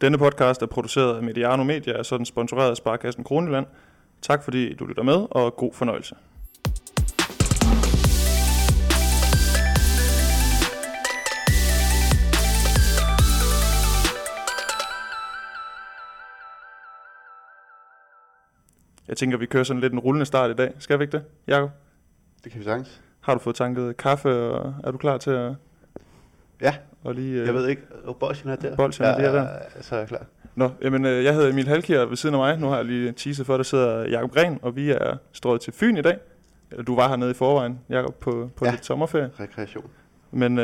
Denne podcast er produceret af Mediano Media og sådan sponsoreret af Sparkassen Kronjylland. Tak fordi du lytter med, og god fornøjelse. Jeg tænker, vi kører sådan lidt en rullende start i dag. Skal vi ikke det, Jakob? Det kan vi sagtens. Har du fået tanket kaffe, og er du klar til at... Ja, og lige, jeg ved ikke. Bolsjen er der. Bolsjen er der. Så er jeg klar. Nå, jamen, jeg hedder Emil Halkier, ved siden af mig. Nu har jeg lige teaset for, der sidder Jakob Gren, og vi er strøget til Fyn i dag. Du var hernede i forvejen, Jakob, på lidt sommerferie. Rekreation. Men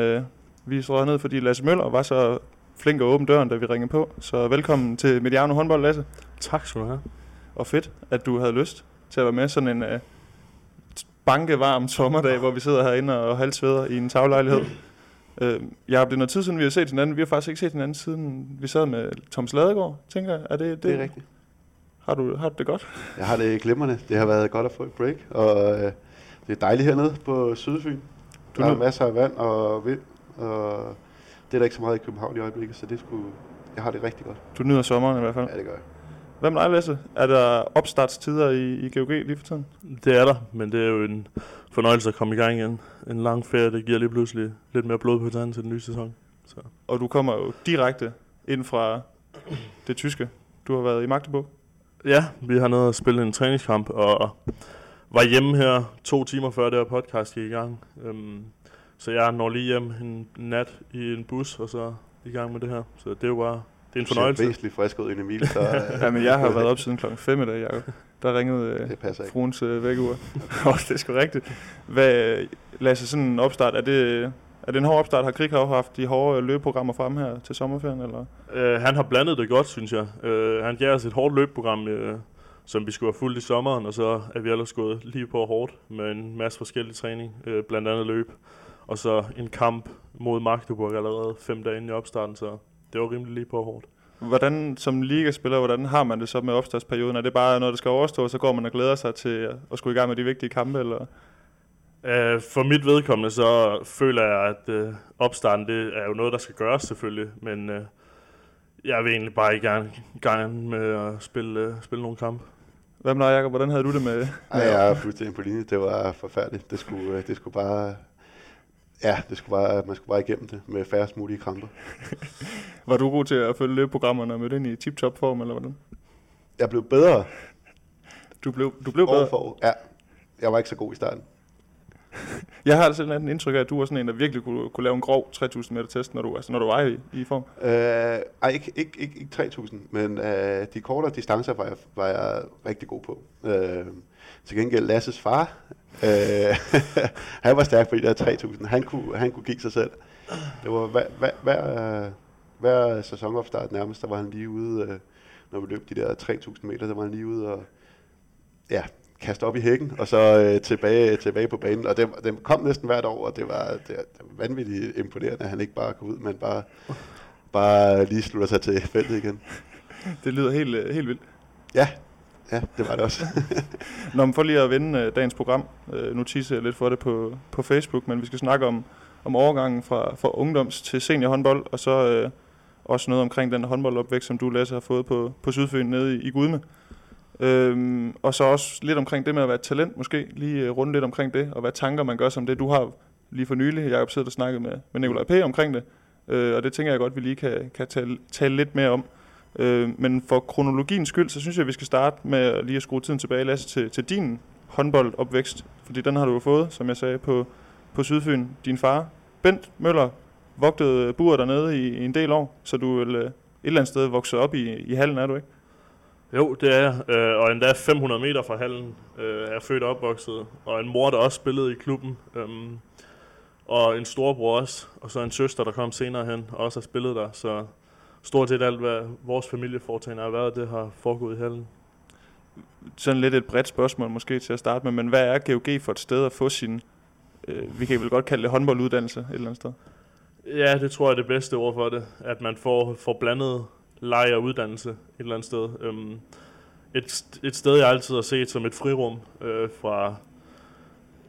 vi er strøget hernede, fordi Lasse Møller var så flink og åbne døren, da vi ringede på. Så velkommen til Mediano Håndbold, Lasse. Tak skal du have. Og fedt, at du havde lyst til at være med sådan en bankevarm sommerdag, hvor vi sidder herinde og halvsveder i en taglejlighed. Jakob, det er noget tid siden, vi har set hinanden. Vi har faktisk ikke set hinanden, siden vi sad med Tom's Ladegård, tænker jeg. Det er rigtigt. Har du det godt? Jeg har det glimrende. Det har været godt at få et break, og det er dejligt hernede på Sydfyn. Der er masser af vand og vind, og det er der ikke så meget i København i øjeblikket, så jeg har det rigtig godt. Du nyder sommeren i hvert fald? Ja, det gør jeg. Hvad med dig, Lasse? Er der opstartstider i GOG lige for tiden? Det er der, men det er jo en fornøjelse at komme i gang igen. En lang ferie, det giver lige pludselig lidt mere blod på tanden til den nye sæson. Så. Og du kommer jo direkte ind fra det tyske. Du har været i Magdeburg? Ja, vi har nede og spillet en træningskamp og var hjemme her 2 timer før det her podcast gik i gang. Så jeg når lige hjem en nat i en bus og så i gang med det her. Så det er jo bare... Det er en fornøjelse. Du ser væsentligt frisk ud i Emil. Så, ja, men jeg har været op siden klokken 5 i dag, Jacob. Der ringede fruens vækkeur. Det er sgu rigtigt. Hvad, Lasse, sådan en opstart, er det en hård opstart? Har Krighav haft de hårde løbeprogrammer frem her til sommerferien? Eller? Han har blandet det godt, synes jeg. Han gav os et hårdt løbeprogram, som vi skulle have fuldt i sommeren, og så er vi ellers gået lige på hårdt med en masse forskellige træning, blandt andet løb. Og så en kamp mod Magdeburg allerede 5 dage inden i opstarten, så... Det var rimelig lige på hårdt. Hvordan som ligaspiller, hvordan har man det så med opstartsperioden? Er det bare noget, der skal overstå, så går man og glæder sig til at skulle i gang med de vigtige kampe? Eller? For mit vedkommende, så føler jeg, at opstarten det er jo noget, der skal gøres selvfølgelig. Men jeg vil egentlig bare i gang med at spille nogle kampe. Hvad med dig, Jacob? Hvordan havde du det med? Jeg var fuldstændig på linje. Det var forfærdeligt. Det skulle bare... Ja, man skulle bare igennem det med færrest mulige kramper. Var du god til at følge løbeprogrammerne og møde ind i tip-top form, eller hvordan? Jeg blev bedre. Du blev bedre? Overfor, ja. Jeg var ikke så god i starten. Jeg har altså et eller andet indtryk af, at du var sådan en, der virkelig kunne lave en grov 3.000 meter test, når du var i form. Ej, ikke 3.000, men de kortere distancer var jeg rigtig god på. Til gengæld Lasses far, han var stærk på de der 3.000. Han kunne give sig selv. Det var hver sæsonopstart nærmest, der var han lige ude, når vi løb de der 3.000 meter, der var han lige ude og... Ja, kaste op i hækken, og så tilbage på banen. Og den kom næsten hvert år, og det var vanvittigt imponerende, at han ikke bare kom ud, men bare lige slutter sig til feltet igen. Det lyder helt vildt. Ja, det var det også. Nå, men for lige at vende dagens program, nu teaser jeg lidt for det på Facebook, men vi skal snakke om overgangen fra ungdoms til seniorhåndbold, og så også noget omkring den håndboldopvækst, som du, Lasse, har fået på Sydfyn nede i Gudme. Og så også lidt omkring det med at være talent, måske lige runde lidt omkring det, og hvad tanker man gør som det. Du har lige for nylig, Jacob, siddet og snakket med Nicolai P. omkring det, og det tænker jeg godt, vi lige kan tale lidt mere om. Men for kronologiens skyld, så synes jeg, vi skal starte med lige at skrue tiden tilbage, Lasse, til din håndboldopvækst, fordi den har du jo fået, som jeg sagde, på Sydfyn. Din far, Bent Møller, vogtede buret dernede i en del år, så du vil et eller andet sted vokse op i hallen, er du ikke? Jo, det er jeg, og endda 500 meter fra hallen er jeg født og opvokset, og en mor, der også spillede i klubben, og en storbror også, og så en søster, der kom senere hen og også har spillet der, så stort set alt, hvad vores familieforetagende har været, det har foregået i hallen. Sådan lidt et bredt spørgsmål måske til at starte med, men hvad er GOG for et sted at få sin, vi kan vel godt kalde det håndbolduddannelse et eller andet sted? Ja, det tror jeg er det bedste ord for det, at man får blandet leje og uddannelse et eller andet sted. Et sted, jeg altid har set som et frirum fra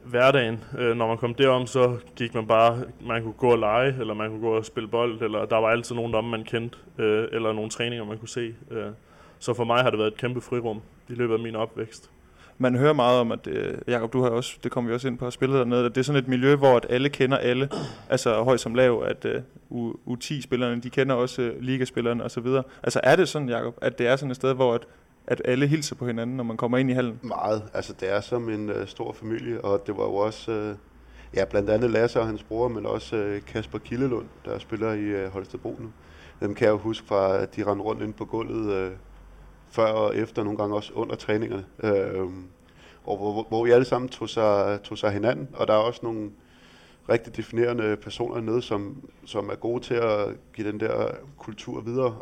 hverdagen. Når man kom derom, så gik man bare, man kunne gå og lege, eller man kunne gå og spille bold, eller der var altid nogen derom, man kendte, eller nogle træninger, man kunne se. Så for mig har det været et kæmpe frirum i løbet af min opvækst. Man hører meget om, at Jakob, du har også, det kom vi også ind på, at spille dernede, at det er sådan et miljø, hvor at alle kender alle, altså høj som lav, at U10-spillerne, de kender også ligaspillerne osv. Altså er det sådan, Jakob, at det er sådan et sted, hvor at alle hilser på hinanden, når man kommer ind i hallen? Meget. Altså det er som en stor familie, og det var jo også, blandt andet Lasse og hans bror, men også Kasper Kildelund, der spiller i Holstebro nu. Dem kan jeg jo huske fra, at de rendte rundt inde på gulvet, før og efter, nogle gange også under træningerne, og hvor vi alle sammen tog sig hinanden, og der er også nogle rigtig definerende personer nede, som er gode til at give den der kultur videre,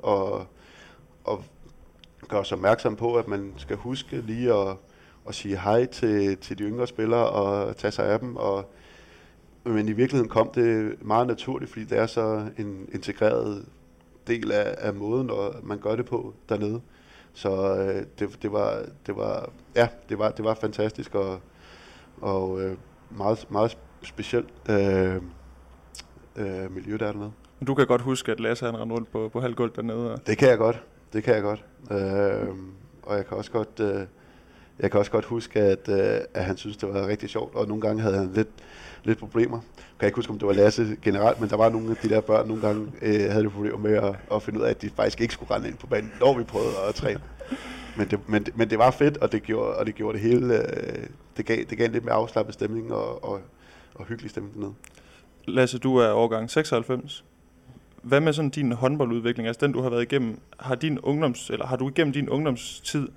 og gøre sig opmærksom på, at man skal huske lige at sige hej til de yngre spillere, og tage sig af dem, men i virkeligheden kom det meget naturligt, fordi det er så en integreret del af måden, og man gør det på dernede. Så det var fantastisk og meget meget specielt miljø dernede. Du kan godt huske, at Lasse han rendte rundt på halvgulvet dernede. Og... Det kan jeg godt. Og jeg kan også godt huske, at han synes, det var rigtig sjovt, og nogle gange havde han lidt problemer. Jeg kan ikke huske, om det var Lasse generelt, men der var nogle af de der børn, nogle gange havde de problemer med at finde ud af, at de faktisk ikke skulle rende ind på banen, når vi prøvede at træne. Men det var fedt, og det gjorde det hele, det gav en lidt mere afslappet stemning og hyggelig stemning dernede. Lasse, du er årgang 96. Hvad med sådan din håndboldudvikling, altså den du har været igennem, har du igennem din ungdomstid,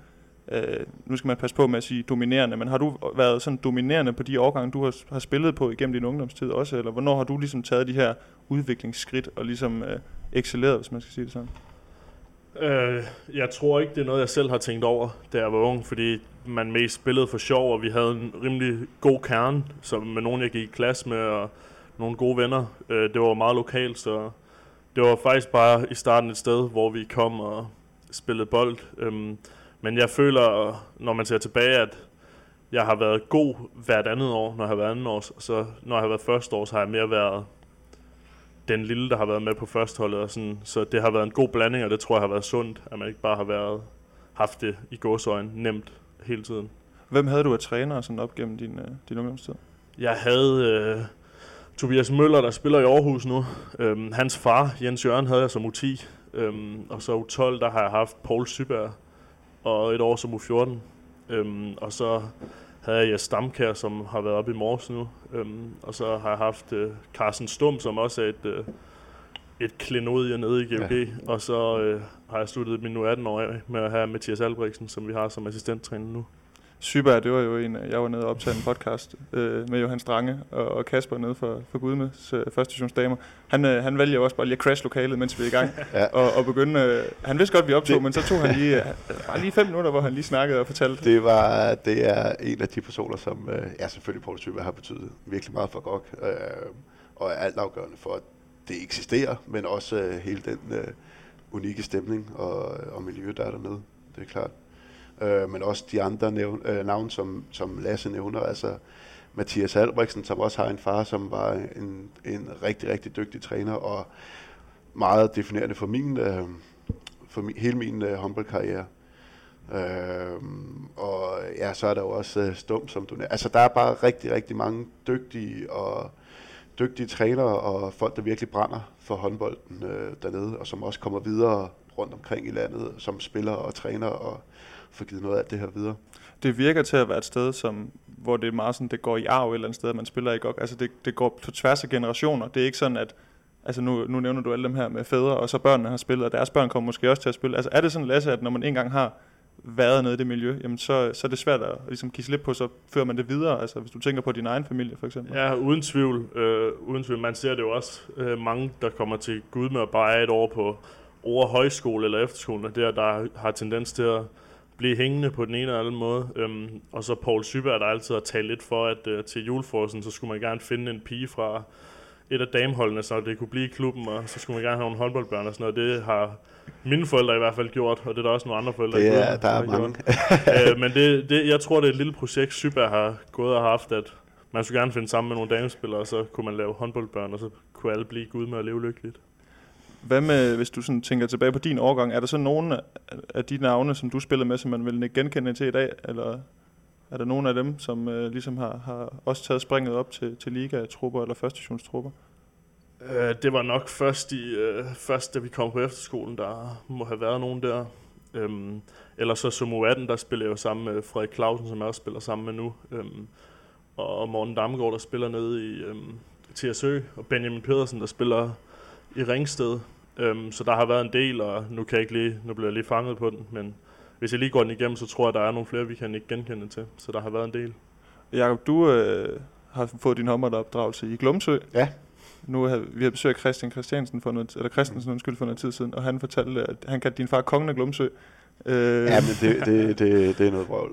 nu skal man passe på med at sige dominerende, men har du været sådan dominerende på de årgange, du har spillet på igennem din ungdomstid også, eller hvornår har du ligesom taget de her udviklingsskridt og ligesom excelleret, hvis man skal sige det sådan? Jeg tror ikke, det er noget, jeg selv har tænkt over, da jeg var ung, fordi man mest spillede for sjov, og vi havde en rimelig god kerne, som med nogen, jeg gik i klasse med, og nogle gode venner. Det var meget lokalt, så det var faktisk bare i starten et sted, hvor vi kom og spillede bold. Men jeg føler, når man ser tilbage, at jeg har været god hvert andet år, når jeg har været anden års. Så når jeg har været første år, så har jeg mere været den lille, der har været med på førsteholdet. Og sådan. Så det har været en god blanding, og det tror jeg har været sundt, at man ikke bare har haft det i gåseøjne nemt hele tiden. Hvem havde du af trænere sådan op gennem din ungdomstid? Jeg havde Tobias Møller, der spiller i Aarhus nu. Hans far, Jens Jørgen, havde jeg som U10. Og så U12, der har jeg haft Poul Syberg. Og et år som U14. Og så havde jeg Jens Stamkær, som har været oppe i Mors nu. Og så har jeg haft Carsten Stum, som også er et klenodie nede i GOG. Ja. Og så har jeg sluttet min nu 18 år af med at have Mathias Albrechtsen, som vi har som assistenttræner nu. Syberg, det var jo en, jeg var nede og optage en podcast med Johannes Drange og Kasper nede for Gudmes førstationsdamer. Han valgte også bare lige at crash lokalet, mens vi er i gang, og begynde... han vidste godt, at vi optog, men så tog han lige 5 minutter, hvor han lige snakkede og fortalte. Det er en af de personer, som selvfølgelig Poul Syberg har betydet virkelig meget for GOG, og er altafgørende for, at det eksisterer, men også hele den unikke stemning og miljø, der er dernede. Det er klart. Men også de andre navne, som Lasse nævner, altså Mathias Albrechtsen, som også har en far, som var en rigtig, rigtig dygtig træner, og meget definerende for hele min håndboldkarriere. Og ja, så er der jo også Stum, som du nævner. Altså der er bare rigtig, rigtig mange dygtige trænere og folk, der virkelig brænder for håndbolden dernede, og som også kommer videre rundt omkring i landet, som spiller og træner og får givet noget af det her videre. Det virker til at være et sted, hvor det er meget sådan, det går i arv et eller andet sted, at man spiller i GOG. Altså det går på tværs af generationer. Det er ikke sådan, at altså nu nævner du alle dem her med fædre, og så børnene har spillet, og deres børn kommer måske også til at spille. Altså er det sådan, Lasse, at når man engang har været nede i det miljø, jamen så er det svært at ligesom give slip på, så fører man det videre, altså hvis du tænker på din egen familie for eksempel. Ja, uden tvivl. Man ser det jo også mange, der kommer til Gudme og bare er et år på over højskole eller efterskole, der har tendens til at blive hængende på den ene eller anden måde. Og så Poul Syberg, der altid har talt lidt for, at til juleforsen, så skulle man gerne finde en pige fra et af dameholdene, så det kunne blive i klubben, og så skulle man gerne have nogle håndboldbørn og sådan noget. Det har mine forældre i hvert fald gjort, og det er der også nogle andre forældre, der har gjort. Der er mange. Men jeg tror, det er et lille projekt, Syberg har gået og haft, at Man skulle gerne finde sammen med nogle damespillere, og så kunne man lave håndboldbørn, og så kunne alle blive Gudme og leve lykkeligt. Hvad med, hvis du sådan tænker tilbage på din årgang, er der så nogen af de navne, som du spillede med, som man vil genkende til i dag, eller er der nogen af dem, som ligesom har også taget springet op til ligatrupper eller førstedivisionstrupper? Det var nok først da vi kom på efterskolen, der må have været nogen der. Eller så som U18, der spiller jeg jo sammen med Frederik Clausen, som jeg også spiller sammen med nu. Og Morten Damgaard, der spiller nede i TSØ, og Benjamin Pedersen, der spiller i Ringsted. Så der har været en del, og nu bliver jeg lige fanget på den, men hvis jeg lige går den igennem, så tror jeg, der er nogle flere, vi kan ikke genkende til. Så der har været en del. Jakob, du har fået din håndboldopdragelse i Glumsø. Ja. Nu har vi besøgt Christian Christiansen for noget tid siden, og han fortalte, at han kaldte din far kongen af Glumsø. Ja, men det er noget vrøvl.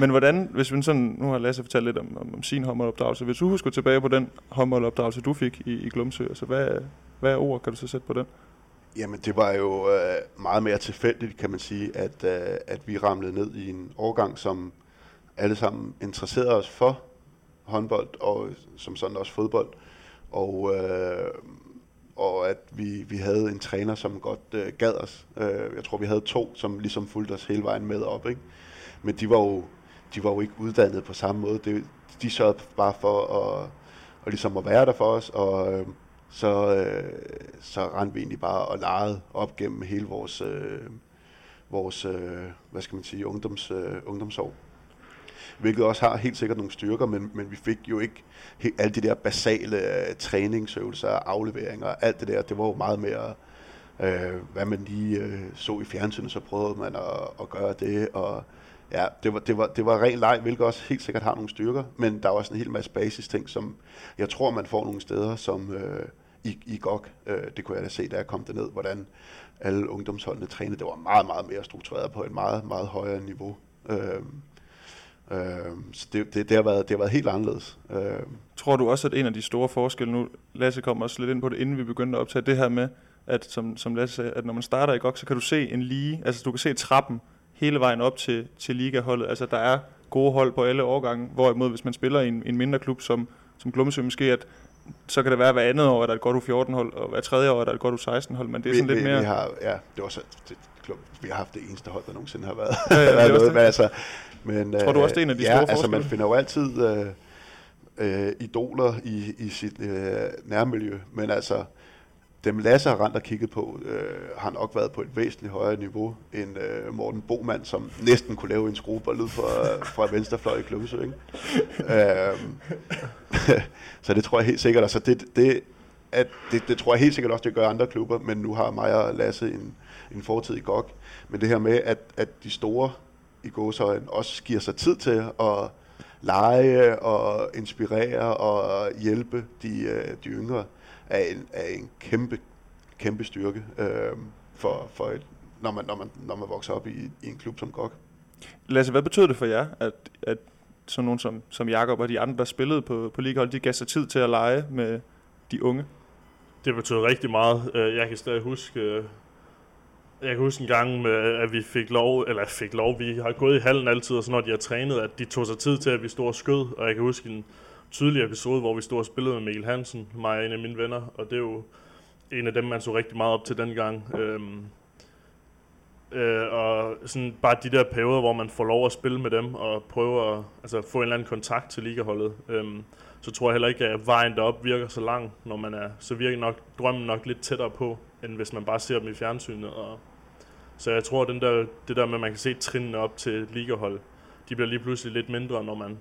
Men hvordan, hvis vi sådan, nu har Lasse fortalt lidt om sin håndboldopdragelse, hvis du husker tilbage på den håndboldopdragelse, du fik i Glumsø, altså hvad ord kan du så sætte på den? Jamen det var jo meget mere tilfældigt, kan man sige, at vi ramlede ned i en årgang, som alle sammen interesserede os for håndbold og som sådan også fodbold. Og at vi havde en træner, som godt gad os. Jeg tror, vi havde 2, som ligesom fulgte os hele vejen med op, ikke? Men de var jo ikke uddannet på samme måde. De sørgede bare for at ligesom at være der for os, og så rendte vi egentlig bare og legede op gennem hele vores hvad skal man sige, ungdomsår. Hvilket også har helt sikkert nogle styrker, men vi fik jo ikke alle de der basale træningsøvelser, afleveringer, alt det der. Det var jo meget mere, hvad man lige så i fjernsynet, så prøvede man at gøre det. Og ja, det var ren leg, hvilket også helt sikkert har nogle styrker, men der er også en hel masse basis ting, som jeg tror, man får nogle steder, som i GOG, det kunne jeg da se, da jeg kom derned, hvordan alle ungdomsholdene trænede. Det var meget, meget mere struktureret på et meget, meget højere niveau. Så det har været helt anderledes. Tror du også, at en af de store forskelle nu, Lasse kom også lidt ind på det, inden vi begyndte at optage det her med, at som Lasse sagde, at når man starter i GOG, så kan du se en lige, altså du kan se trappen hele vejen op til ligaholdet, altså der er gode hold på alle årgange, hvorimod hvis man spiller i en mindre klub som Glumsø måske, at så kan det være, at hver andet år er der et godt U14-hold, og hver tredje år er der et godt U16-hold, men det er sådan lidt mere... Vi har haft det eneste hold, der nogensinde har været. Ja, noget, men, altså, men, tror du også, det er en af de store forskelle? Altså man finder jo altid idoler i sit nærmiljø, men altså dem Lasse har rendt og kigget på, har nok været på et væsentligt højere niveau end Morten Boman, som næsten kunne lave en skruebold fra venstrefløj i Glumsø, ikke? Så det tror jeg helt sikkert, altså det tror jeg helt sikkert også, det gør andre klubber, men nu har mig og Lasse en fortid i GOG. Men det her med, at de store i gåseøjne også giver sig tid til at lege og inspirere og hjælpe de yngre, er en kæmpe styrke for et, når man vokser op i en klub som GOG. Lasse, hvad betød det for jer, at sådan nogen som Jakob og de andre, der spillede på ligahold, de gav sig tid til at lege med de unge? Det betød rigtig meget. Jeg kan stadig huske... Jeg kan huske en gang, at vi fik lov, vi har gået i hallen altid, og så når de har trænet, at de tog sig tid til, at vi stod og skød, og jeg kan huske en tydelig episode, hvor vi stod og spillede med Mikkel Hansen, mig og en af mine venner, og det er jo en af dem, man så rigtig meget op til dengang. Og sådan bare de der perioder, hvor man får lov at spille med dem, og prøve at få en eller anden kontakt til ligaholdet, så tror jeg heller ikke, at vejen derop virker så lang, når man er, så virker nok drømmen nok lidt tættere på, end hvis man bare ser dem i fjernsynet. Så jeg tror, at det der med, at man kan se trinene op til ligahold, de bliver lige pludselig lidt mindre, når man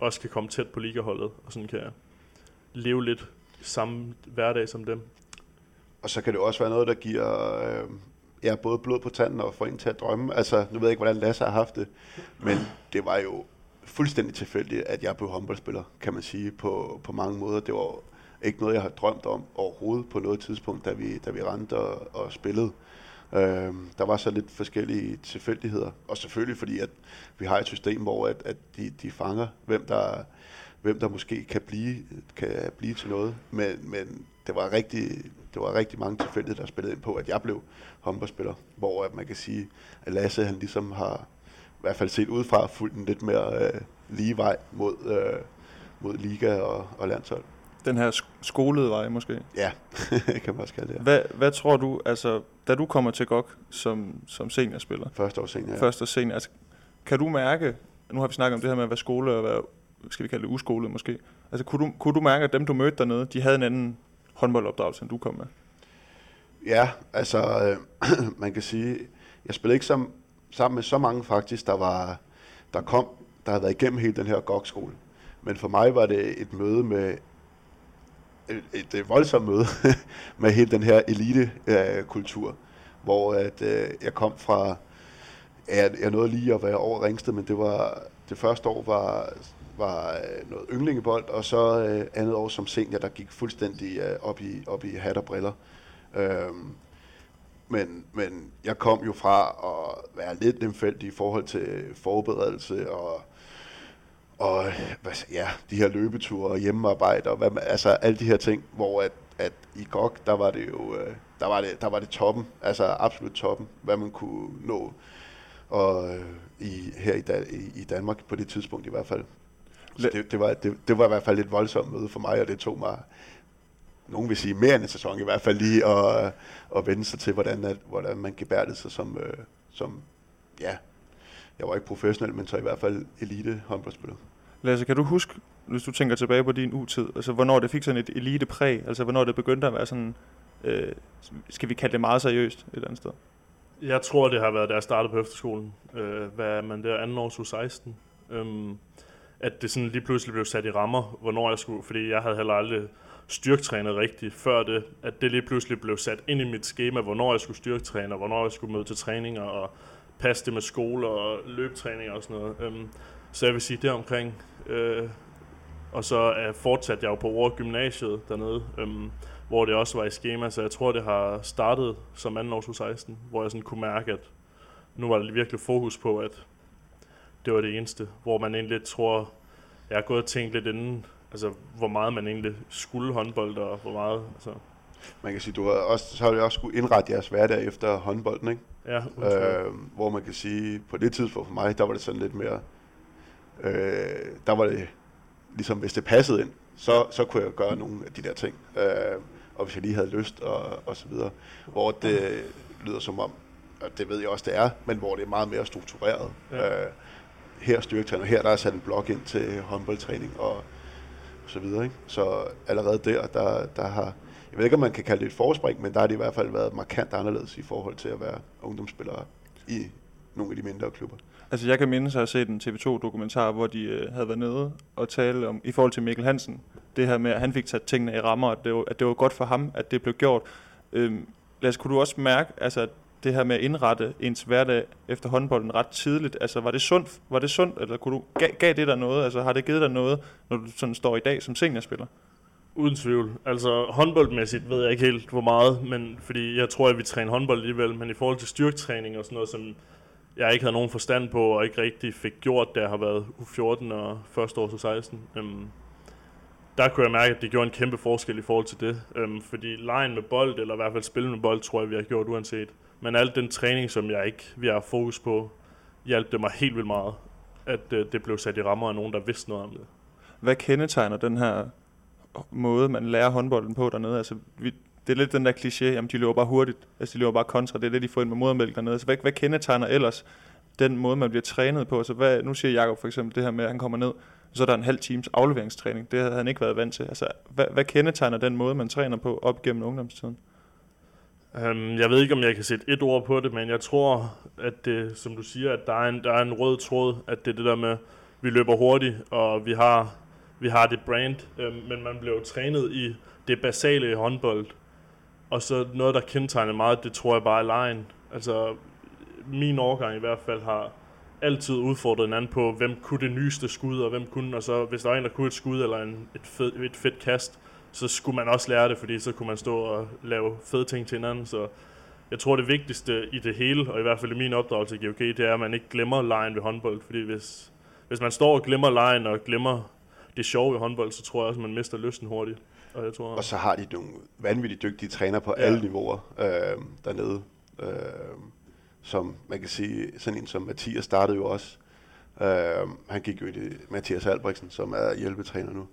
også kan komme tæt på ligaholdet, og sådan kan leve lidt samme hverdag som dem. Og så kan det også være noget, der giver både blod på tanden og får en til at drømme. Altså, nu ved jeg ikke, hvordan Lasse har haft det, men det var jo fuldstændig tilfældigt, at jeg blev håndboldspiller, kan man sige, på mange måder. Det var ikke noget, jeg havde drømt om overhovedet på noget tidspunkt, da vi rendte og spillede. Der var så lidt forskellige tilfældigheder, og selvfølgelig fordi, at vi har et system, hvor at de fanger, hvem der måske kan blive til noget, men det var rigtig mange tilfældigheder, der spillede ind på, at jeg blev håndboldspiller, hvor at man kan sige, at Lasse, han ligesom har i hvert fald set udefra fulgt en lidt mere lige vej mod mod liga og landshold. Den her skolede vej måske? Ja, kan man også kalde det. Ja. Hvad tror du, altså, da du kommer til GOG som seniorspiller? Første år senior, altså, kan du mærke, nu har vi snakket om det her med at være skole og være, skal vi kalde det, uskolet måske. Altså, kunne du mærke, at dem, du mødte dernede, de havde en anden håndboldopdragelse, end du kom med? Ja, altså, man kan sige, jeg spillede ikke sammen med så mange faktisk, der havde været igennem hele den her GOG-skole. Men for mig var det et møde med, et voldsomt møde med hele den her elitekultur, hvor at, jeg kom fra, jeg nåede lige at være over Ringsted, men det var, det første år var noget yndlingebold, og så andet år som senior, der gik fuldstændig op i hat og briller. Men jeg kom jo fra at være lidt lemfældig i forhold til forberedelse og ja, de her løbeture og hjemmearbejde og altså alle de her ting, hvor at i GOG, der var det jo der var det toppen, altså absolut toppen, hvad man kunne nå, og her i Danmark på det tidspunkt i hvert fald. Det var i hvert fald et voldsomt møde for mig, og det tog mig, nogen vil sige mere end en sæson i hvert fald, lige at vende sig til, hvordan man gebærdede sig som ja, jeg var ikke professionel, men så i hvert fald elite håndboldspiller. Lasse, kan du huske, hvis du tænker tilbage på din U-tid, altså hvornår det fik sådan et elite præg, altså hvornår det begyndte at være sådan, skal vi kalde det meget seriøst et eller andet sted? Jeg tror, det har været, da jeg startede på efterskolen, hvad man der anden års U16, at det sådan lige pludselig blev sat i rammer, hvornår jeg skulle, fordi jeg havde heller aldrig styrketrænet rigtigt før det, at det lige pludselig blev sat ind i mit schema, hvornår jeg skulle styrketræne, og hvornår jeg skulle møde til træninger, og passe det med skole og løbetræning og sådan noget. Så jeg vil sige deromkring. Og så fortsatte jeg jo på Aarhus Gymnasiet dernede, hvor det også var i schema. Så jeg tror, det har startet som anden års U16, hvor jeg sådan kunne mærke, at nu var der virkelig fokus på, at det var det eneste. Hvor man egentlig tror, jeg har gået og tænkt lidt inden, altså hvor meget man egentlig skulle håndbold, og hvor meget... Altså. Man kan sige, så har du også skulle indrette jeres hverdag efter håndbolden, ikke? Ja, hvor man kan sige, på det tidspunkt for mig, der var det sådan lidt mere, der var det ligesom, hvis det passede ind, så kunne jeg gøre nogle af de der ting, og hvis jeg lige havde lyst, og så videre, hvor det lyder som om, og det ved jeg også, det er, men hvor det er meget mere struktureret. Ja. Her styrketræning, her der er sat en blok ind til håndboldtræning, og så videre, ikke? Så allerede der har, jeg ved ikke, om man kan kalde det et forspring, men der har det i hvert fald været markant anderledes i forhold til at være ungdomsspillere i nogle af de mindre klubber. Altså jeg kan mindes at have set en TV2-dokumentar, hvor de havde været nede og tale om, i forhold til Mikkel Hansen, det her med, at han fik sat tingene i rammer, at det var godt for ham, at det blev gjort. Lasse, kunne du også mærke, altså det her med at indrette ens hverdag efter håndbolden ret tidligt, altså var det sundt, eller kunne du, gav det dig noget, altså har det givet dig noget, når du sådan står i dag som seniorspiller? Uden tvivl. Altså håndboldmæssigt ved jeg ikke helt hvor meget, men fordi jeg tror, at vi træner håndbold alligevel, men i forhold til styrketræning og sådan noget, som jeg ikke havde nogen forstand på, og ikke rigtig fik gjort, da jeg har været U14 og første år til 16, der kunne jeg mærke, at det gjorde en kæmpe forskel i forhold til det, fordi lejen med bold, eller i hvert fald spillet med bold, tror jeg, vi har gjort uanset. Men al den træning, som jeg ikke vil have fokus på, hjalp det mig helt vildt meget, at det blev sat i rammer af nogen, der vidste noget om det. Hvad kendetegner den her måde, man lærer håndbolden på dernede? Altså, det er lidt den der kliché, jamen de løber bare hurtigt, altså de løber bare kontra, det er det, de får ind med modermælk dernede. Altså, hvad kendetegner ellers den måde, man bliver trænet på? Altså, nu siger Jakob for eksempel det her med, at han kommer ned, og så er der en halv times afleveringstræning. Det havde han ikke været vant til. Altså, hvad kendetegner den måde, man træner på op gennem ungdomstiden? Jeg ved ikke, om jeg kan sætte et ord på det, men jeg tror, at det, som du siger, at der er en rød tråd, at det er det der med, at vi løber hurtigt, og vi har det brand, men man bliver jo trænet i det basale i håndbold. Og så noget, der kendetegner meget, det tror jeg bare er lejen. Altså, min årgang i hvert fald har altid udfordret hinanden på, hvem kunne det nyeste skud, og hvem kunne, og så hvis der var en, der kunne et skud, eller et fedt kast, så skulle man også lære det, fordi så kunne man stå og lave fede ting til hinanden. Så jeg tror, det vigtigste i det hele, og i hvert fald i min opdragelse i GOG, det er, at man ikke glemmer lejen ved håndbold. Fordi hvis man står og glemmer lejen og glemmer det sjove ved håndbold, så tror jeg også, at man mister lysten hurtigt. Og, og så har de nogle vanvittigt dygtige trænere på alle niveauer dernede. Som man kan sige, sådan en som Mathias startede jo også Han gik jo i det, Mathias Albrechtsen, som er hjælpetræner nu.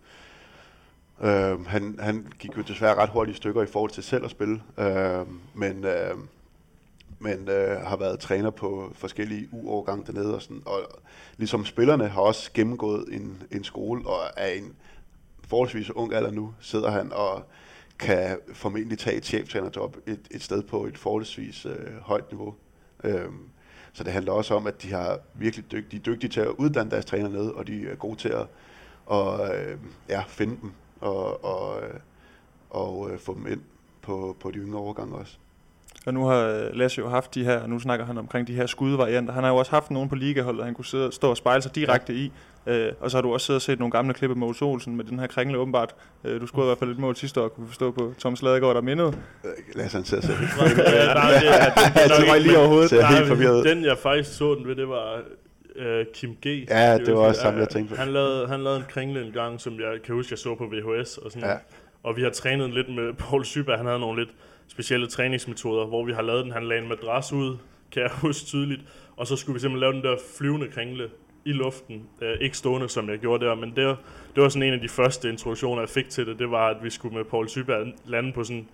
Han gik jo desværre ret hurtigt i stykker i forhold til selv at spille, men har været træner på forskellige U-årgange dernede, og sådan, og ligesom spillerne har også gennemgået en skole, og er en forholdsvis ung alder nu, sidder han og kan formentlig tage et cheftrænerjob et sted på et forholdsvis højt niveau. Så det handler også om, at de har virkelig dygtige til at uddanne deres træner ned, og de er gode til at finde dem og få dem ind på de yngre overgange også. Og nu har Lasse jo haft de her, og nu snakker han omkring de her skudevarianter. Han har jo også haft nogen på ligaholdet, han kunne stå og spejle sig direkte i. Og så har du også siddet og set nogle gamle klippe med Mogens Olsen med den her kringle åbenbart. Du scorede i hvert fald et mål sidste år, kunne vi forstå på Tom's Ladegård, der mindede. Lasse han sidder selv. Den jeg faktisk så den ved, det var Kim G. Ja, det var også samme, jeg tænkte på. Han lavede en kringle en gang, som jeg kan huske, jeg så på VHS. Og sådan. Ja. Og vi har trænet lidt med Poul Syberg, han havde nogle lidt specielle træningsmetoder, hvor vi har lavet den. Han lagde en madras ud, kan jeg huske tydeligt. Og så skulle vi simpelthen lave den der flyvende kringle i luften. Ikke stående, som jeg gjorde der, men det var sådan en af de første introduktioner, jeg fik til det. Det var, at vi skulle med Poul Syberg lande på sådan en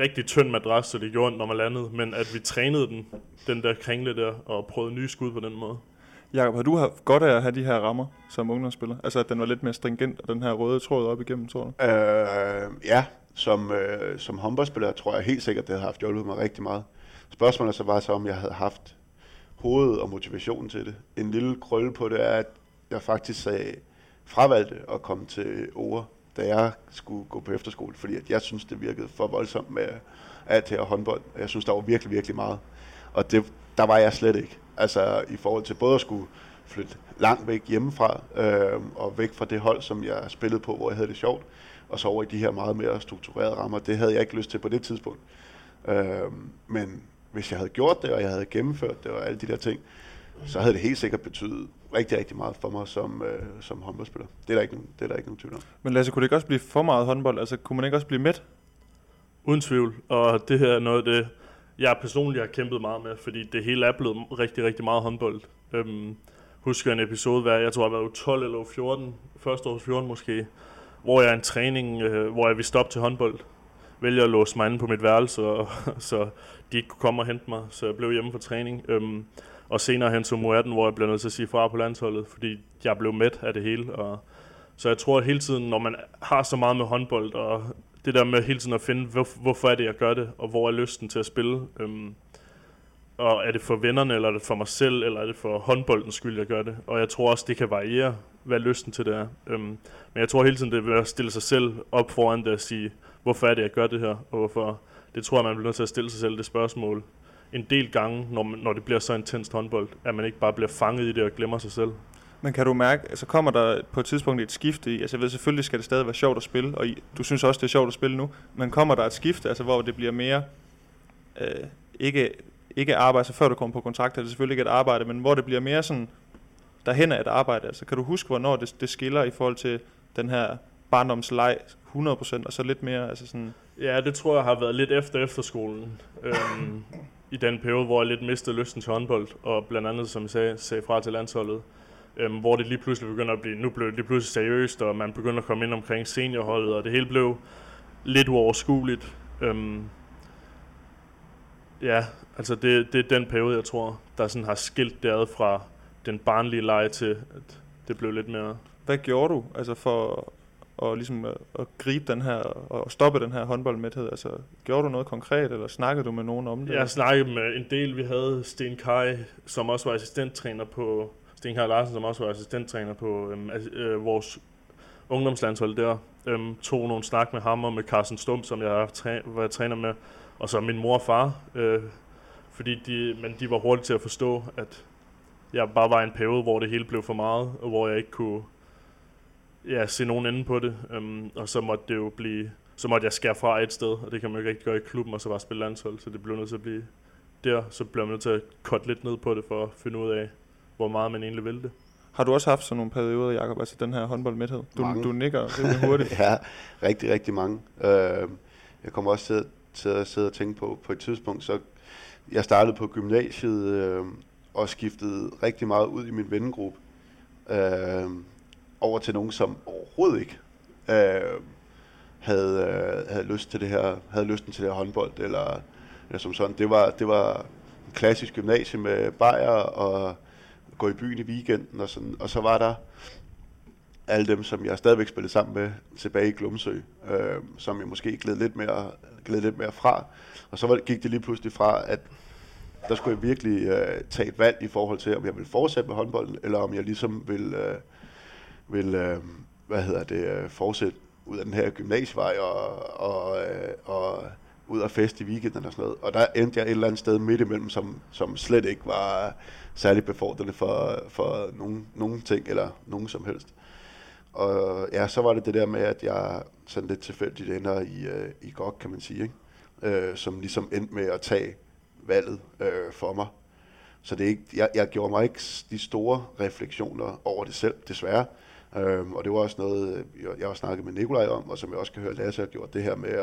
rigtig tynd madras, så det gjorde, når man landede. Men at vi trænede den der kringle der, og prøvede nye skud på den måde. Jakob, har du haft godt af at have de her rammer som ungdomsspiller? Altså, at den var lidt mere stringent, og den her røde tråd op igennem, tror du? Ja, som håndboldspiller tror jeg helt sikkert, det havde haft hjulpet mig rigtig meget. Spørgsmålet så var så, om jeg havde haft hovedet og motivationen til det. En lille krølle på det er, at jeg faktisk fravalgte at komme til Åre, da jeg skulle gå på efterskole, fordi at jeg synes, det virkede for voldsomt med alt her håndbold. Jeg synes, der var virkelig, virkelig meget. Og der var jeg slet ikke. Altså i forhold til både at skulle flytte langt væk hjemmefra og væk fra det hold, som jeg spillede på, hvor jeg havde det sjovt, og så over i de her meget mere strukturerede rammer. Det havde jeg ikke lyst til på det tidspunkt. Men hvis jeg havde gjort det, og jeg havde gennemført det og alle de der ting, så havde det helt sikkert betydet rigtig, rigtig meget for mig som håndboldspiller. Det er der ikke nogen tvivl om. Men Lasse, kunne det ikke også blive for meget håndbold? Altså kunne man ikke også blive mæt? Uden tvivl, og det her er noget af det, jeg personligt har kæmpet meget med, fordi det hele er blevet rigtig, rigtig meget håndbold. Husker en episode, hvor jeg tror, jeg var 12 eller 14, første år 14 måske, hvor jeg er en træning, hvor jeg ville stoppe til håndbold. Vælger at låse mig inde på mit værelse, så de ikke kunne komme og hente mig, så jeg blev hjemme fra træning. Og senere hen som U18, hvor jeg blev nødt til at sige fra på landsholdet, fordi jeg blev mæt af det hele. Så jeg tror, at hele tiden, når man har så meget med håndbold, og det der med hele tiden at finde, hvorfor er det, jeg gør det, og hvor er lysten til at spille. Og er det for vennerne, eller er det for mig selv, eller er det for håndboldens skyld, jeg gør det. Og jeg tror også, det kan variere, hvad lysten til det er. Men jeg tror hele tiden, det er at stille sig selv op foran det og sige, hvorfor er det, jeg gør det her, og hvorfor. Det tror jeg, man bliver nødt til at stille sig selv det spørgsmål en del gange, når det bliver så intenst håndbold, at man ikke bare bliver fanget i det og glemmer sig selv. Men kan du mærke, altså kommer der på et tidspunkt et skifte i, altså jeg ved selvfølgelig skal det stadig være sjovt at spille, og du synes også det er sjovt at spille nu, men kommer der et skifte, altså hvor det bliver mere, ikke arbejde, så før du kommer på kontrakt, er det selvfølgelig ikke et arbejde, men hvor det bliver mere sådan, derhen af et arbejde, altså kan du huske, hvornår det skiller i forhold til den her barndomsleg 100%, og så lidt mere, altså sådan. Ja, det tror jeg har været lidt efter efterskolen, i den periode, hvor jeg lidt mistede lysten til håndbold, og blandt andet, som jeg sagde fra til landsholdet, hvor det lige pludselig begynder at blive, nu blev det lige pludselig seriøst, og man begynder at komme ind omkring seniorholdet, og det hele blev lidt uoverskueligt. Ja, altså det er den periode, jeg tror, der sådan har skilt derad fra den barnlige leje til, at det blev lidt mere. Hvad gjorde du altså for at, ligesom, at gribe den her, og stoppe den her håndboldmæthed? Altså, gjorde du noget konkret, eller snakkede du med nogen om det? Jeg snakkede med en del. Vi havde Sten Kaj, som også var assistenttræner på Sten Kaj Larsen, som også var assistenttræner på vores ungdomslandshold der, tog nogle snak med ham og med Carsten Stum, som jeg var træner med, og så min mor og far, fordi de var hurtigt til at forstå, at jeg bare var i en periode, hvor det hele blev for meget, og hvor jeg ikke kunne se nogen ende på det, og så måtte det jo blive, så måtte jeg skære fra et sted, og det kan man jo ikke gøre i klubben, og så bare spille landshold, så det blev nødt til at blive der, så blev man nødt til at cutte lidt ned på det, for at finde ud af, hvor meget man egentlig ville det. Har du også haft sådan nogle perioder, Jakob, altså den her håndboldmæthed? Du nikker rimelig hurtigt. Ja, rigtig, rigtig mange. Jeg kommer også til at sidde og tænke på et tidspunkt, så jeg startede på gymnasiet og skiftede rigtig meget ud i min vennegruppe. over til nogen, som overhovedet ikke havde lyst til det her, havde lysten til det her håndbold eller som sådan. Det var en klassisk gymnasie med bajer og gå i byen i weekenden og sådan. Og så var der alle dem, som jeg stadigvæk spillede sammen med tilbage i Glumsø, som jeg måske gled lidt mere fra. Og så gik det lige pludselig fra, at der skulle jeg virkelig tage et valg i forhold til, om jeg ville fortsætte med håndbolden, eller om jeg ligesom ville fortsætte ud af den her gymnasievej og ud og feste i weekenden og sådan noget. Og der endte jeg et eller andet sted midt imellem, som slet ikke var særlig befordrende for nogen ting eller nogen som helst. Og ja, så var det der med, at jeg sådan lidt tilfældigt ender i GOG, kan man sige, ikke? Som ligesom endte med at tage valget for mig. Så det er ikke, jeg gjorde mig ikke de store refleksioner over det selv, desværre. Og det var også noget, jeg har snakket med Nicolai om, og som jeg også kan høre Lasse har gjort, det her med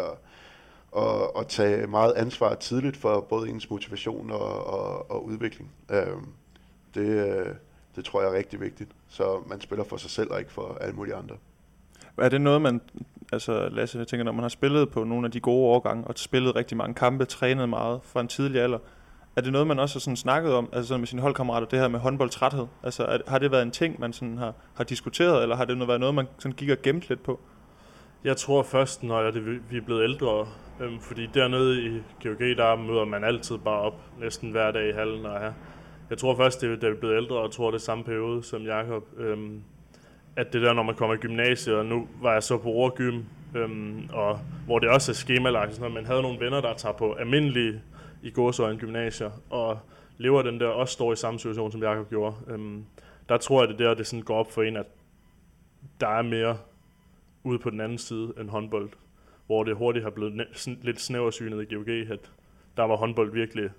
at tage meget ansvar tidligt for både ens motivation og udvikling. Det tror jeg er rigtig vigtigt, så man spiller for sig selv og ikke for alle mulige andre. Er det noget, man, altså Lasse, jeg tænker, når man har spillet på nogle af de gode årgange og spillet rigtig mange kampe, trænet meget fra en tidlig alder, er det noget, man også har sådan snakket om, altså sådan med sine holdkammerater, det her med håndboldtræthed? Altså har det været en ting, man sådan har diskuteret, eller har det været noget, man sådan gik og gemte lidt på? Jeg tror først, når vi er blevet ældre, fordi dernede i GOG, der møder man altid bare op, næsten hver dag i hallen og her. Jeg tror først, det er blevet ældre, og tror det samme periode som Jakob, at det der, når man kommer i gymnasiet, og nu var jeg så på Rorgym, og hvor det også er skemalagt, når man havde nogle venner, der tager på almindelige i gåsøjne gymnasier, og lever den der, også står i samme situation, som Jakob gjorde. Der tror jeg, det sådan går op for en, at der er mere ude på den anden side end håndbold, hvor det hurtigt har blevet lidt snæversynet i GOG, at der var håndbold virkelig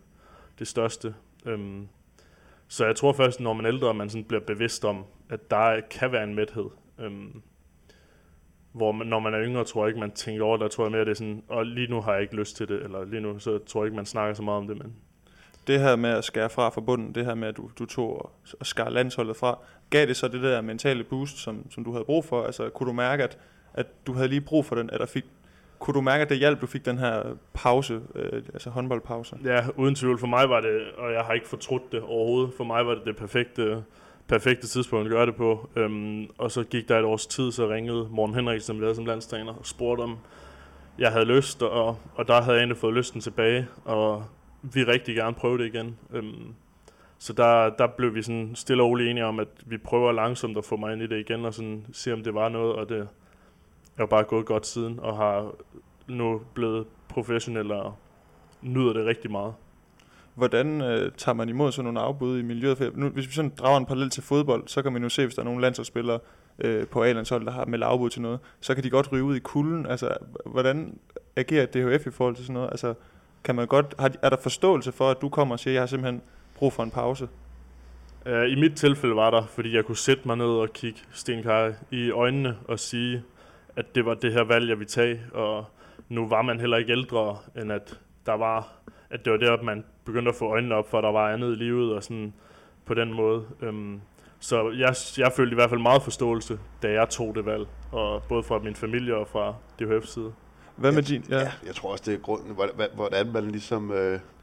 det største. Så jeg tror først, når man er ældre, man sådan bliver bevidst om, at der kan være en mæthed. Hvor man, når man er yngre, tror jeg ikke, man tænker over, der tror jeg mere, det er sådan, og lige nu har jeg ikke lyst til det, eller lige nu, så tror jeg ikke, man snakker så meget om det. Men det her med at skære fra bunden, det her med, at du tog og skar landsholdet fra, gav det så det der mentale boost, som du havde brug for? Altså, kunne du mærke, at du havde lige brug for den, eller kunne du mærke, at det hjalp, du fik den her pause, altså håndboldpause? Ja, uden tvivl. For mig var det, og jeg har ikke fortrudt det overhovedet, for mig var det det perfekte tidspunkt at gøre det på. Og så gik der et års tid, så ringede Morten Henriksen, som vi havde som landstræner, og spurgte, om jeg havde lyst, og der havde jeg egentlig fået lysten tilbage, og vi rigtig gerne prøve det igen. Så der blev vi sådan stille og roligt enige om, at vi prøver langsomt at få mig ind i det igen, og sådan se, om det var noget, og det... Jeg har bare gået godt siden, og har nu blevet professionel og nyder det rigtig meget. Hvordan tager man imod sådan nogle afbud i miljøet? For nu, hvis vi sådan drager en parallel til fodbold, så kan man jo se, hvis der er nogle landsholdsspillere på A-landshold, der har meldt afbud til noget, så kan de godt ryge ud i kulden. Altså, hvordan agerer DHF i forhold til sådan noget? Altså, kan man godt, er der forståelse for, at du kommer og siger, at jeg har simpelthen brug for en pause? I mit tilfælde var der, fordi jeg kunne sætte mig ned og kigge Sten Kaj i øjnene og sige, at det var det her valg, jeg ville tage, og nu var man heller ikke ældre, end at det var der, man begyndte at få øjnene op for, at der var andet i livet, og sådan på den måde. Så jeg følte i hvert fald meget forståelse, da jeg tog det valg, og både fra min familie og fra DHF's side. Hvad med din? Ja. Jeg tror også, det er grunden, hvordan man ligesom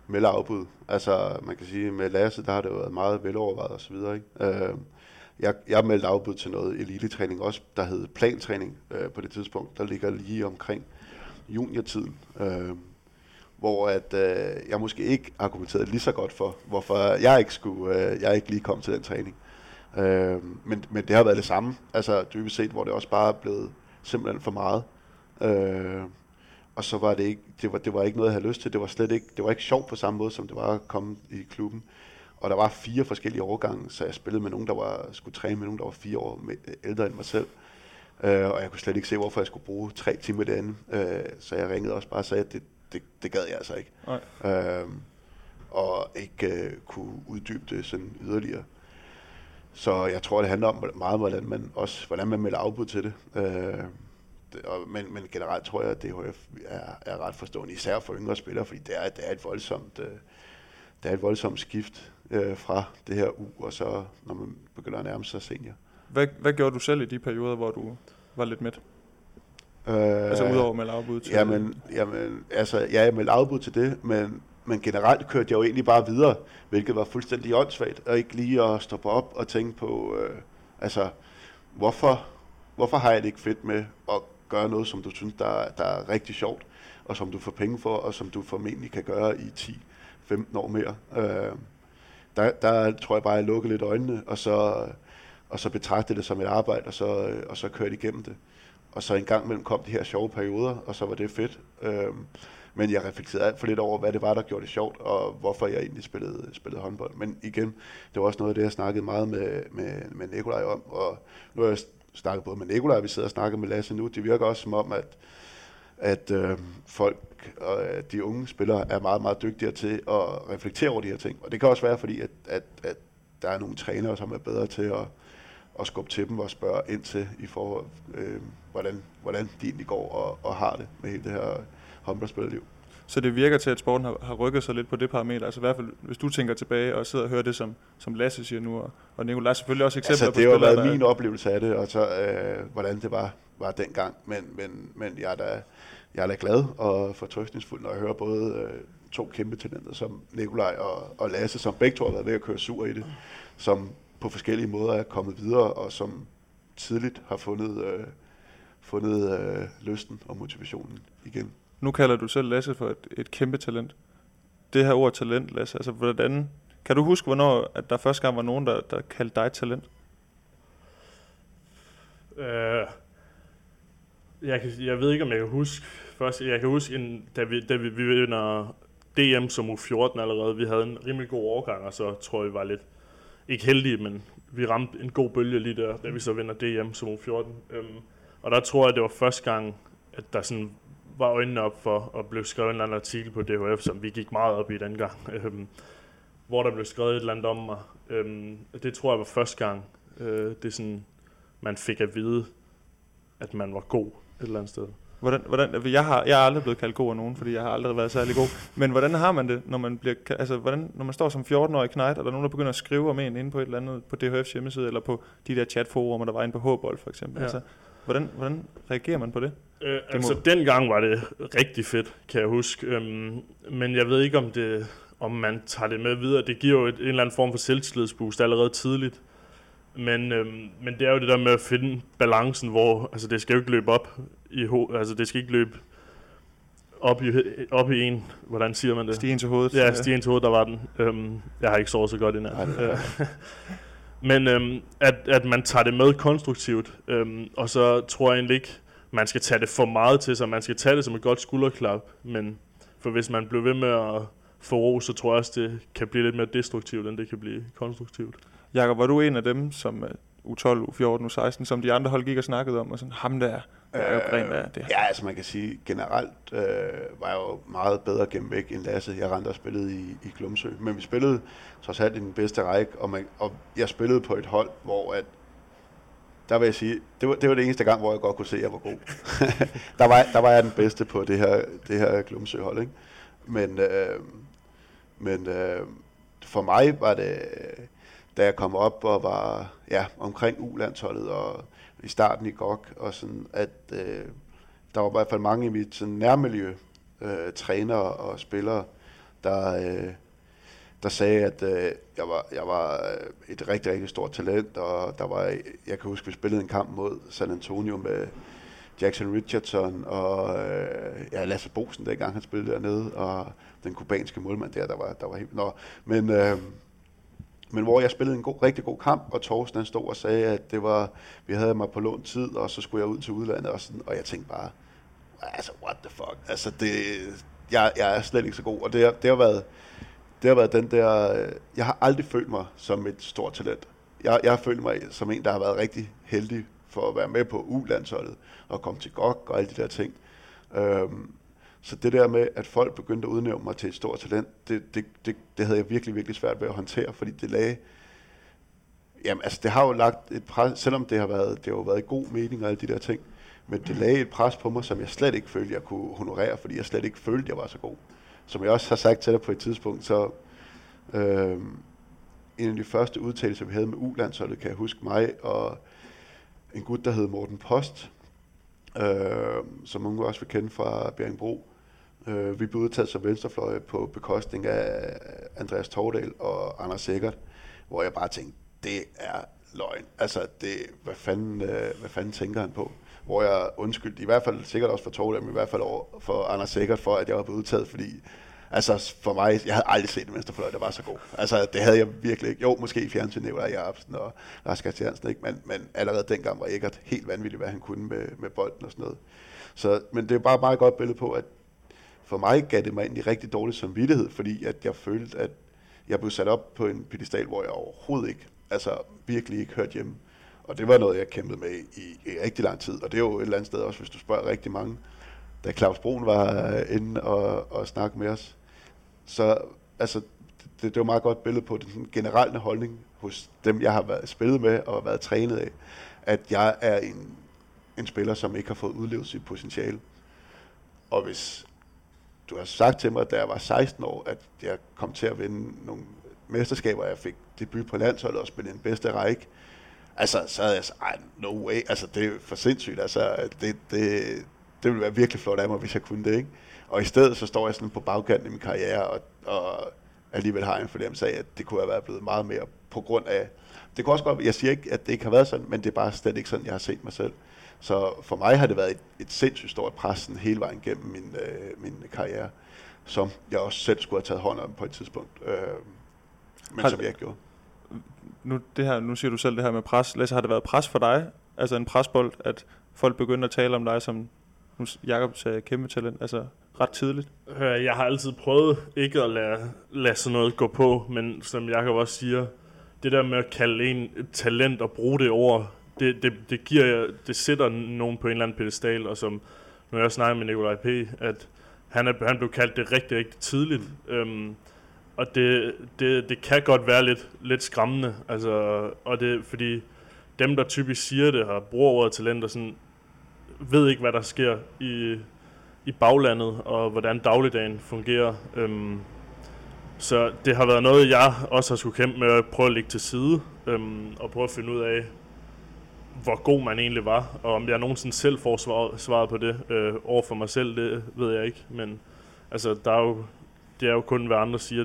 melder afbud. Altså, man kan sige, med Lasse, der har det jo været meget velovervejet og så videre, ikke? Jeg meldte afbud til noget elitetræning også, der hed plantræning på det tidspunkt, der ligger lige omkring juniortiden, hvor at jeg måske ikke argumenterede lige så godt for, hvorfor jeg ikke lige kom til den træning. Men det har været det samme, altså dybest set, hvor det også bare er blevet simpelthen for meget. Og så var det ikke, det var ikke noget jeg havde lyst til, det var ikke sjovt på samme måde som det var at komme i klubben. Og der var 4 forskellige årgange, så jeg spillede med nogen, skulle træne med nogen, der var 4 år ældre end mig selv. Og jeg kunne slet ikke se, hvorfor jeg skulle bruge 3 timer derinde. Så jeg ringede også bare og sagde, at det gad jeg altså ikke. Og ikke kunne uddybe det sådan yderligere. Så jeg tror, det handler om meget, hvordan man melder afbud til det. Men generelt tror jeg, at DHF er ret forstående, især for yngre spillere, fordi det er et voldsomt... Der er et voldsomt skift fra det her og så når man begynder at nærme sig senior. Hvad gjorde du selv i de perioder, hvor du var lidt midt? Altså udover med afbud til jeg meldte afbud til det, men generelt kørte jeg jo egentlig bare videre, hvilket var fuldstændig åndssvagt, og ikke lige at stoppe op og tænke på, hvorfor har jeg det ikke fedt med at gøre noget, som du synes, der er rigtig sjovt, og som du får penge for, og som du formentlig kan gøre i 10-15 år mere. Der tror jeg bare, jeg lukkede lidt øjnene, og så betragtede det som et arbejde, og så kørte igennem det. Og så en gang imellem kom de her sjove perioder, og så var det fedt. Men jeg reflekterede alt for lidt over, hvad det var, der gjorde det sjovt, og hvorfor jeg egentlig spillede håndbold. Men igen, det var også noget af det, jeg snakkede meget med Nicolai om. Og nu har jeg snakket både med Nicolai, og vi sidder og snakker med Lasse nu. Det virker også som om, at folk og de unge spillere er meget, meget dygtigere til at reflektere over de her ting. Og det kan også være, fordi at der er nogle trænere, som er bedre til at skubbe til dem og spørge ind til, i forhold hvordan de egentlig går og har det med hele det her håndboldspillerliv. Så det virker til, at sporten har rykket sig lidt på det parameter. Altså i hvert fald, hvis du tænker tilbage og sidder og hører det, som Lasse siger nu, og Nicolai selvfølgelig også eksempler på spillere. Altså det har været min oplevelse af det, og så hvordan det var dengang. Men jeg er da glad og fortrøstningsfuld, når jeg hører både to kæmpe talenter som Nicolai og Lasse, som begge to har været ved at køre sur i det, som på forskellige måder er kommet videre, og som tidligt har fundet lysten og motivationen igen. Nu kalder du selv Lasse for et kæmpe talent. Det her ord talent, Lasse, altså hvordan... Kan du huske, hvornår at der første gang var nogen, der kaldte dig talent? Jeg ved ikke, om jeg kan huske. Først, jeg kan huske, da vi vinder DM som U14 allerede. Vi havde en rimelig god årgang, og så tror jeg, vi var lidt... Ikke heldige, men vi ramte en god bølge lige der, da vi så vinder DM som U14. Og der tror jeg, det var første gang, at der sådan var øjnene op for, og blev skrevet en eller anden artikel på DHF, som vi gik meget op i den gang. Hvor der blev skrevet et eller andet om mig. Det tror jeg var første gang, det sådan, man fik at vide, at man var god et eller andet sted. Jeg er aldrig blevet kaldt god af nogen, fordi jeg har aldrig været særlig god. Men hvordan har man det, når man bliver, altså hvordan, når man står som 14-årig knægt, og der er nogen, der begynder at skrive om en inde på et eller andet på DHF's hjemmeside eller på de der chatforumer, der var inde på H-bold for eksempel. Ja. Altså, hvordan reagerer man på det? Dengang var det rigtig fedt, kan jeg huske. Men jeg ved ikke om man tager det med videre. Det giver jo en eller anden form for selvtillidsboost allerede tidligt. Men det er jo det der med at finde balancen, hvor altså det skal jo ikke løbe op i op i en, hvordan siger man det? Stige ind til hovedet. Ja, stige ind til hovedet, der var den. Jeg har ikke sovet så godt i nat. Men at man tager det med konstruktivt, og så tror jeg egentlig ikke, man skal tage det for meget til sig. Man skal tage det som et godt skulderklap, men for hvis man bliver ved med at få ro, så tror jeg også, det kan blive lidt mere destruktivt, end det kan blive konstruktivt. Jakob, var du en af dem, som U12, U14, U16, som de andre hold gik og snakkede om, og sådan, ham der, Jakob Gren der, det her? Ja, altså man kan sige, generelt var jeg jo meget bedre gennem væk end Lasse. Jeg rendte og spillede i Glumsø, men vi spillede trods alt i den bedste række, og jeg spillede på et hold, hvor at, der vil jeg sige, det var det eneste gang, hvor jeg godt kunne se, at jeg var god. der var jeg den bedste på det her Glumsø-hold, ikke? Men for mig var det... Da jeg kom op og var omkring U-landsholdet og i starten i GOG, og sådan, at der var i hvert fald mange i mit sådan, nærmiljø, trænere og spillere, der sagde, at jeg var et rigtig, rigtig stort talent, og jeg kan huske, vi spillede en kamp mod San Antonio med Jackson Richardson og Lasse Bosen, dengang han spillede dernede, og den kubanske målmand der var helt... Nå, men hvor jeg spillede en rigtig god kamp, og Thorsten stod og sagde, at det var, vi havde mig på lånt tid, og så skulle jeg ud til udlandet, og jeg tænkte bare, altså what the fuck, altså jeg er slet ikke så god, og det har været den der, jeg har aldrig følt mig som et stort talent. Jeg har følt mig som en, der har været rigtig heldig for at være med på U-landsholdet, og komme til GOG og alle de der ting. Så det der med, at folk begyndte at udnævne mig til et stort talent, det havde jeg virkelig, virkelig svært ved at håndtere, fordi det lagde... Jamen, altså, det har jo lagt et pres, selvom det har været i god mening og alle de der ting, men det lagde et pres på mig, som jeg slet ikke følte, jeg kunne honorere, fordi jeg slet ikke følte, jeg var så god. Som jeg også har sagt til dig på et tidspunkt, så en af de første udtalelser, vi havde med U-landsholdet, kan jeg huske mig, og en gut, der hed Morten Post, som nogen også vil kende fra Bjerringbro. Vi blev udtaget som venstrefløje på bekostning af Andreas Tordal og Anders Sikkert, hvor jeg bare tænkte, det er løgn. Altså, hvad fanden tænker han på? Hvor jeg undskyldte, i hvert fald sikkert også for Tordal, men i hvert fald for Anders Sikkert, for at jeg var blevet udtaget, fordi altså for mig, jeg havde aldrig set en venstrefløj, der var så god. Altså det havde jeg virkelig ikke. Jo, måske i fjernsynet, Nicolai P. og Lars Christiansen, ikke? Men allerede dengang var Eggert helt vanvittigt, hvad han kunne med bolden og sådan noget. Så, men det er bare et meget godt billede på, at for mig gav det mig egentlig rigtig dårlig samvittighed, fordi at jeg følte, at jeg blev sat op på en pedestal, hvor jeg overhovedet ikke, altså virkelig ikke hørte hjemme. Og det var noget, jeg kæmpede med i rigtig lang tid, og det er jo et eller andet sted også, hvis du spørger rigtig mange. Da Claus Brun var inde og snakke med os, så altså, det var meget godt billede på den generelle holdning hos dem, jeg har været spillet med og været trænet af, at jeg er en spiller, som ikke har fået udlevet sit potentiale. Og hvis du har sagt til mig, da jeg var 16 år, at jeg kom til at vinde nogle mesterskaber, jeg fik debut på landsholdet og spille en bedste række, altså, så havde jeg sagt, no way, altså, det er for sindssygt, altså, det ville være virkelig flot af mig, hvis jeg kunne det, ikke? Og i stedet så står jeg sådan på bagkanten i min karriere, og alligevel har jeg en fornemmelse af, at det kunne have været blevet meget mere på grund af... Det kunne også godt, jeg siger ikke, at det ikke har været sådan, men det er bare slet ikke sådan, jeg har set mig selv. Så for mig har det været et sindssygt stort pres sådan hele vejen gennem min karriere, som jeg også selv skulle have taget hånd om på et tidspunkt, men som jeg ikke gjorde. Nu siger du selv det her med pres. Lasse, har det været pres for dig? Altså en presbold, at folk begynder at tale om dig som... Jakob sagde kæmpe talent, altså ret tidligt. Jeg har altid prøvet ikke at lade sådan noget gå på, men som Jakob også siger, det der med at kalde en talent og bruge det over, det sætter nogen på en eller anden pedestal, og som nu jeg snakker med Nicolai P., at han blev kaldt det rigtig, rigtig tidligt. Og det kan godt være lidt skræmmende, altså, og det fordi dem, der typisk siger det her, bruger ordet talent og sådan, ved ikke, hvad der sker i baglandet, og hvordan dagligdagen fungerer. Så det har været noget, jeg også har skulle kæmpe med at prøve at lægge til side, og prøve at finde ud af, hvor god man egentlig var, og om jeg nogensinde selv får svaret på det over for mig selv, det ved jeg ikke. Men altså, det er jo kun, hvad andre siger,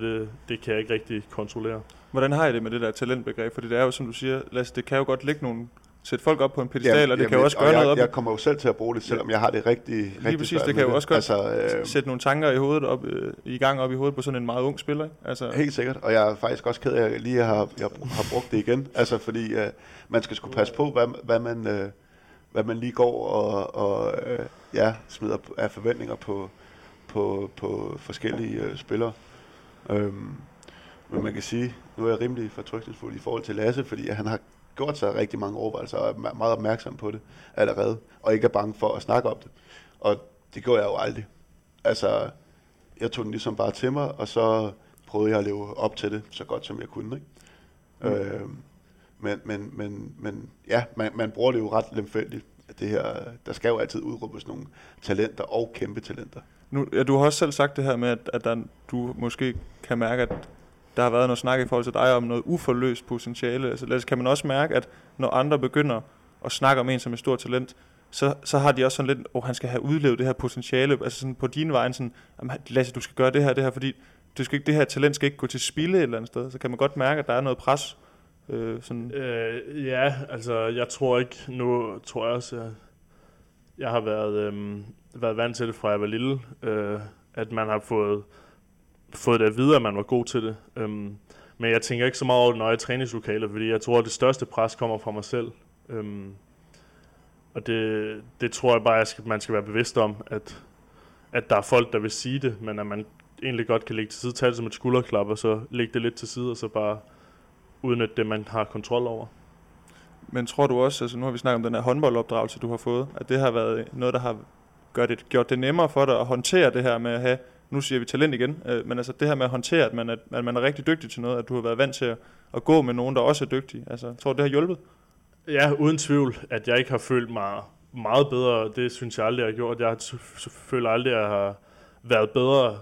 det kan jeg ikke rigtig kontrollere. Hvordan har I det med det der talentbegreb? Fordi det er jo, som du siger, Lasse, det kan jo godt ligge nogle... sætte folk op på en pedestal, og det kan jo også gøre noget op. Jeg kommer jo selv til at bruge det, selvom jeg har det rigtig præcis, det kan jo også godt sætte nogle tanker i hovedet op i hovedet på sådan en meget ung spiller. Altså. Helt sikkert, og jeg er faktisk også ked af, at jeg lige har brugt det igen, altså fordi man skal sgu passe på, hvad man lige går og smider af forventninger på forskellige spillere. Men man kan sige, nu er jeg rimelig fortrøstningsfuld i forhold til Lasse, fordi han har gjort sig rigtig mange overvejelser, og er meget opmærksom på det allerede, og ikke er bange for at snakke om det. Og det gjorde jeg jo aldrig. Altså, jeg tog den ligesom bare til mig, og så prøvede jeg at leve op til det, så godt som jeg kunne, ikke? Mm. Men ja, man bruger det jo ret lemfældigt. Det her, der skal jo altid udruppes nogle talenter og kæmpe talenter. Nu, ja, du har også selv sagt det her med, at du måske kan mærke, at der har været noget snak i forhold til dig om noget uforløst potentiale. Altså, kan man også mærke, at når andre begynder at snakke om en som et stort talent, så har de også sådan lidt, han skal have udlevet det her potentiale, altså sådan på din vejen, sådan, Lasse, du skal gøre det her, fordi det her talent skal ikke gå til spilde et eller andet sted. Så kan man godt mærke, at der er noget pres. Ja, altså jeg tror ikke, nu tror jeg også, jeg har været vant til det fra jeg var lille, at man har fået det at vide, at man var god til det. Men jeg tænker ikke så meget over det, når jeg er træningslokaler, fordi jeg tror, at det største pres kommer fra mig selv. Og det tror jeg bare, at man skal være bevidst om, at der er folk, der vil sige det, men at man egentlig godt kan lægge til side, tage det som et skulderklap, og så lægge det lidt til side, og så bare udnytte det, man har kontrol over. Men tror du også, altså nu har vi snakket om den her håndboldopdragelse, du har fået, at det har været noget, der har gjort det nemmere for dig at håndtere det her med at have, nu siger vi talent igen, men altså det her med at håndtere, at man er rigtig dygtig til noget, at du har været vant til at gå med nogen, der også er dygtige. Altså, tror du, det har hjulpet? Ja, uden tvivl, at jeg ikke har følt mig meget bedre. Det synes jeg aldrig, jeg har gjort. Jeg føler aldrig, at jeg har været bedre,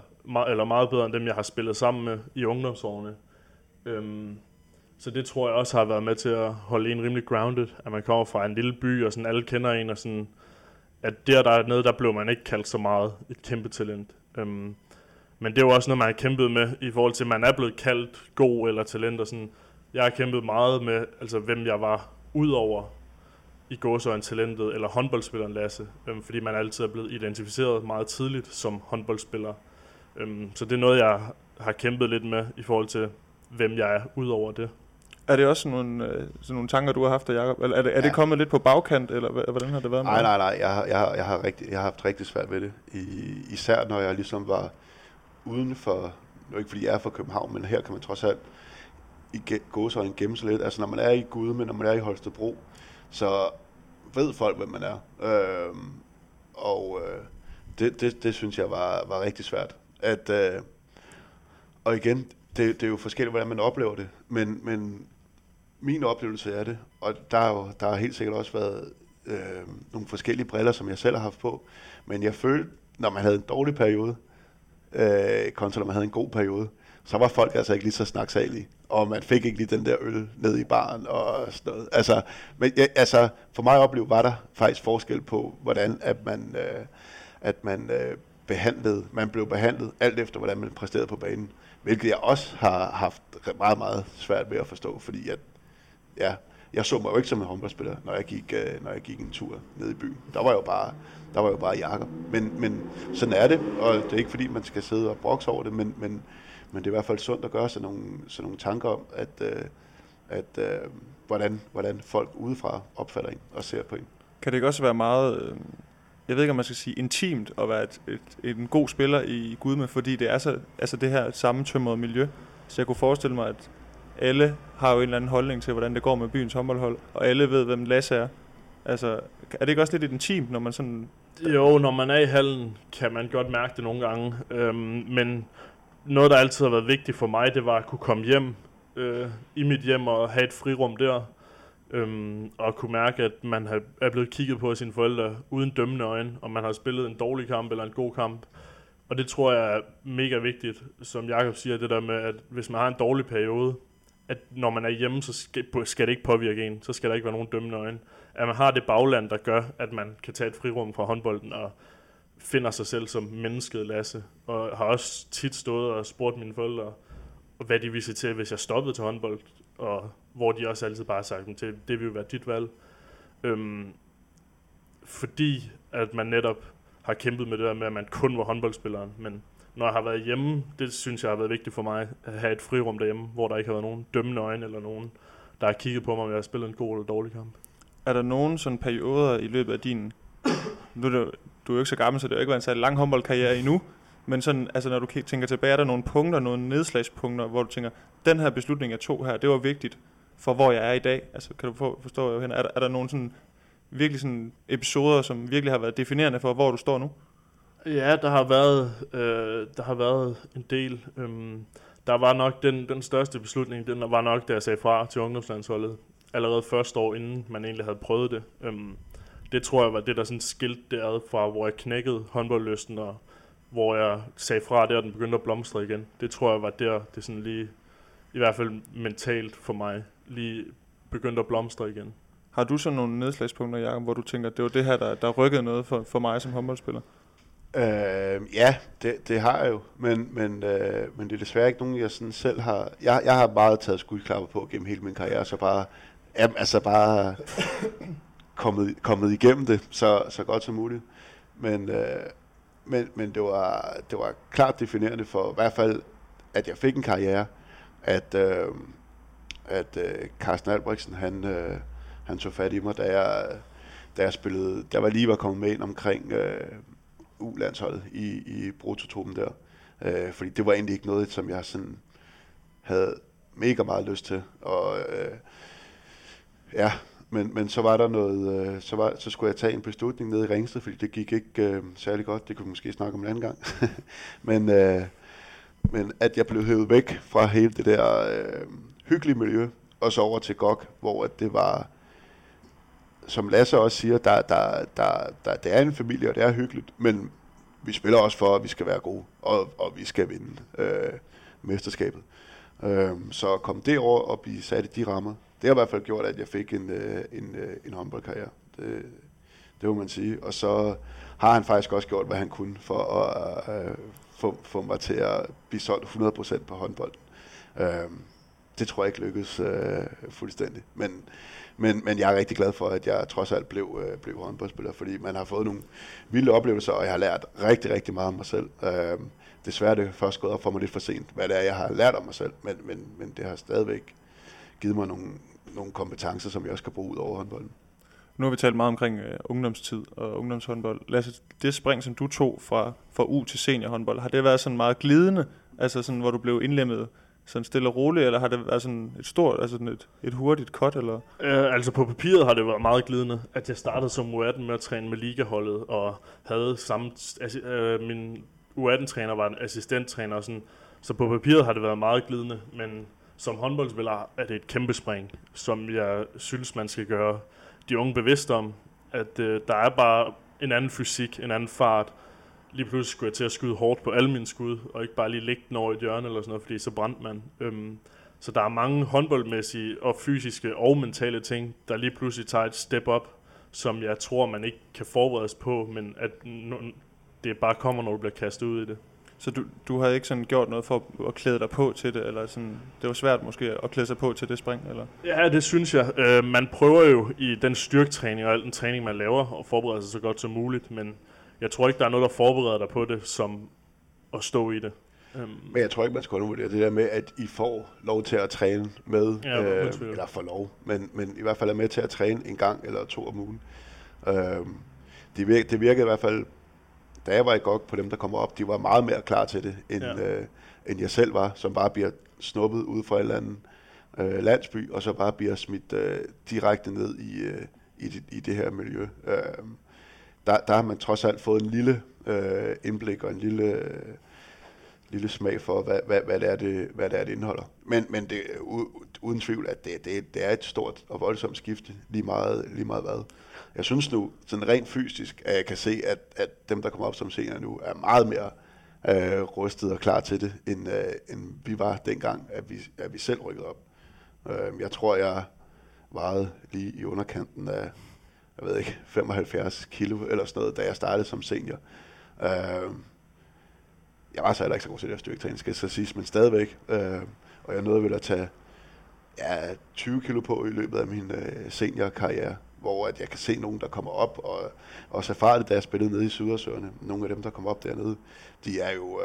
eller meget bedre end dem, jeg har spillet sammen med i ungdomsårene. Så det tror jeg også har været med til at holde en rimelig grounded, at man kommer fra en lille by, og sådan alle kender en, og sådan, at der er noget, der blev man ikke kaldt så meget et kæmpe talent. Men det er jo også noget, man har kæmpet med, i forhold til, at man er blevet kaldt god eller talent, og sådan. Jeg har kæmpet meget med, altså hvem jeg var udover i gåseøjne talentet, eller håndboldspilleren Lasse, fordi man altid er blevet identificeret meget tidligt som håndboldspiller. Så det er noget, jeg har kæmpet lidt med, i forhold til, hvem jeg er udover det. Er det også sådan nogle tanker, du har haft, Jakob? Eller er det kommet lidt på bagkant, eller hvordan har det været med? Nej. Jeg har haft rigtig svært ved det. Især når jeg ligesom var uden for, nu ikke fordi jeg er fra København, men her kan man trods alt gå sådan gemme sig lidt. Altså når man er i Gudme, når man er i Holstebro, så ved folk, hvem man er. Det synes jeg var rigtig svært. Og igen, det er jo forskelligt, hvordan man oplever det, men min oplevelse er det, og der har helt sikkert også været nogle forskellige briller, som jeg selv har haft på, men jeg følte, når man havde en dårlig periode, kontra når man havde en god periode, så var folk altså ikke lige så snaksalige, og man fik ikke lige den der øl ned i baren og sådan noget. Altså, men, altså for mig at opleve, var der faktisk forskel på, hvordan at man behandlede. Man blev behandlet alt efter, hvordan man præsterede på banen. Hvilket jeg også har haft meget, meget svært ved at forstå, fordi jeg så mig jo ikke som en håndboldspiller, når jeg gik en tur ned i byen. Der var jo bare Jakob. Men sådan er det, og det er ikke fordi, man skal sidde og brokse over det, men det er i hvert fald sundt at gøre sådan nogle tanker om, at hvordan folk udefra opfatter en og ser på en. Kan det ikke også være meget... Jeg ved ikke, om man skal sige intimt at være en god spiller i Gudme, fordi det er så altså det her sammentømrede miljø. Så jeg kunne forestille mig, at alle har jo en eller anden holdning til, hvordan det går med byens håndboldhold, og alle ved, hvem Lasse er. Altså, er det ikke også lidt intimt, når man sådan... Jo, når man er i hallen, kan man godt mærke det nogle gange. Men noget, der altid har været vigtigt for mig, det var at kunne komme hjem i mit hjem og have et frirum der. Og kunne mærke, at man er blevet kigget på af sine forældre uden dømmende øjne, om man har spillet en dårlig kamp eller en god kamp. Og det tror jeg er mega vigtigt, som Jakob siger, det der med, at hvis man har en dårlig periode, at når man er hjemme, så skal det ikke påvirke en, så skal der ikke være nogen dømmende øjne. At man har det bagland, der gør, at man kan tage et frirum fra håndbolden og finder sig selv som mennesket Lasse. Og har også tit stået og spurgt mine forældre, hvad de ville sige til, hvis jeg stoppede til håndbold, og hvor de også altid bare har sagt, at det vil være dit valg. Fordi at man netop har kæmpet med det der med, at man kun var håndboldspilleren. Men når jeg har været hjemme, det synes jeg har været vigtigt for mig, at have et frirum derhjemme, hvor der ikke har været nogen dømmende øjne, eller nogen, der har kigget på mig, om jeg har spillet en god eller dårlig kamp. Er der nogen sådan perioder i løbet af din... Nu er du er jo ikke så gammel, så det har ikke været en særlig lang håndboldkarriere endnu. Men sådan, altså når du tænker tilbage, er der nogle punkter, nogle nedslagspunkter, hvor du tænker, den her beslutning jeg tog her, det var vigtigt for hvor jeg er i dag. Altså kan du forstå jo hen? Er der nogle sådan virkelig sådan episoder, som virkelig har været definerende for hvor du står nu? Ja, der har været en del. Der var nok den største beslutning, den var nok da jeg sagde fra til ungdomslandsholdet allerede første år inden man egentlig havde prøvet det. Det tror jeg var det der sådan skilte derad fra hvor jeg knækkede håndboldlysten og hvor jeg sagde fra der, og den begyndte at blomstre igen. Det tror jeg var der, det sådan lige, i hvert fald mentalt for mig, lige begyndte at blomstre igen. Har du sådan nogle nedslagspunkter, Jakob, hvor du tænker, det var det her, der rykkede noget for mig som håndboldspiller? Ja, det har jeg jo, men det er desværre ikke nogen, jeg sådan selv har... Jeg har meget taget skudklapper på gennem hele min karriere, så bare... bare kommet igennem det så godt som muligt. Men det var klart definerende for i hvert fald, at jeg fik en karriere, at Carsten Albrechtsen, han tog fat i mig, da jeg spillede, der var lige var kommet med ind omkring U-landsholdet i brutotruppen der, fordi det var egentlig ikke noget, som jeg sådan havde mega meget lyst til, og ja. Men så var der noget, så skulle jeg tage en beslutning nede i Ringsted, fordi det gik ikke særlig godt. Det kunne vi måske snakke om en anden gang. men at jeg blev hævet væk fra hele det der hyggelige miljø, og så over til GOG, hvor at det var, som Lasse også siger, det er en familie, og det er hyggeligt, men vi spiller også for, at vi skal være gode, og vi skal vinde mesterskabet. Så at komme derover og blive sat i de rammer, det har i hvert fald gjort, at jeg fik en håndboldkarriere. Det må man sige. Og så har han faktisk også gjort, hvad han kunne for at få mig til at blive solgt 100% på håndbold. Det tror jeg ikke lykkedes fuldstændig. Men jeg er rigtig glad for, at jeg trods alt blev håndboldspiller, fordi man har fået nogle vilde oplevelser, og jeg har lært rigtig, rigtig meget om mig selv. Desværre er det først gået op for mig lidt for sent, hvad det er, jeg har lært om mig selv, men det har stadigvæk givet mig nogle kompetencer, som jeg også kan bruge ud over håndbolden. Nu har vi talt meget omkring ungdomstid og ungdomshåndbold. Lasse, det spring, som du tog fra U til seniorhåndbold, har det været sådan meget glidende, altså sådan, hvor du blev indlemmet sådan stille og roligt, eller har det været sådan et stort, altså sådan et hurtigt cut, eller? Altså på papiret har det været meget glidende, at jeg startede som U18 med at træne med ligaholdet, og havde samme, min U18-træner var en assistenttræner, og sådan, så på papiret har det været meget glidende, men som håndboldspiller er det et kæmpe spring, som jeg synes, man skal gøre de unge bevidste om, at der er bare en anden fysik, en anden fart. Lige pludselig skulle jeg til at skyde hårdt på alle mine skud, og ikke bare lige lægge den over i et hjørne eller sådan noget, fordi så brændte man. Så der er mange håndboldmæssige og fysiske og mentale ting, der lige pludselig tager et step up, som jeg tror, man ikke kan forberedes på, men at det bare kommer, når du bliver kastet ud i det. Så du havde ikke sådan gjort noget for at klæde dig på til det, eller sådan, det var svært måske at klæde sig på til det spring, eller? Ja, det synes jeg. Man prøver jo i den styrketræning og al den træning, man laver, at forberede sig så godt som muligt, men jeg tror ikke, der er noget, der forbereder dig på det, som at stå i det. Men jeg tror ikke, man skal undervurdere det der med, at I får lov til at træne med, ja, eller får lov, men i hvert fald er med til at træne en gang eller to om ugen. Det virkede i hvert fald, da jeg var i GOG på dem, der kommer op, de var meget mere klar til det, end jeg selv var, som bare bliver snuppet ud fra en eller anden landsby, og så bare bliver smidt direkte ned i det her miljø. Der har man trods alt fået en lille indblik og en lille smag for, hvad det indeholder. Men det er uden tvivl, at det er et stort og voldsomt skifte, lige meget hvad. Jeg synes nu, sådan rent fysisk, at jeg kan se, at dem, der kommer op som senere nu, er meget mere rustet og klar til det, end vi var dengang, at vi selv rykkede op. Jeg tror, jeg vejede lige i underkanten af, jeg ved ikke, 75 kilo eller sådan noget, da jeg startede som senior. Jeg var så heller ikke så god til det her styrketræning, skal så siges, men stadigvæk. Og jeg nåede vel at tage 20 kilo på i løbet af min seniorkarriere, hvor at jeg kan se nogen, der kommer op, og også erfaret, da jeg spillede nede i Sydersøerne. Nogle af dem, der kommer op dernede, de er jo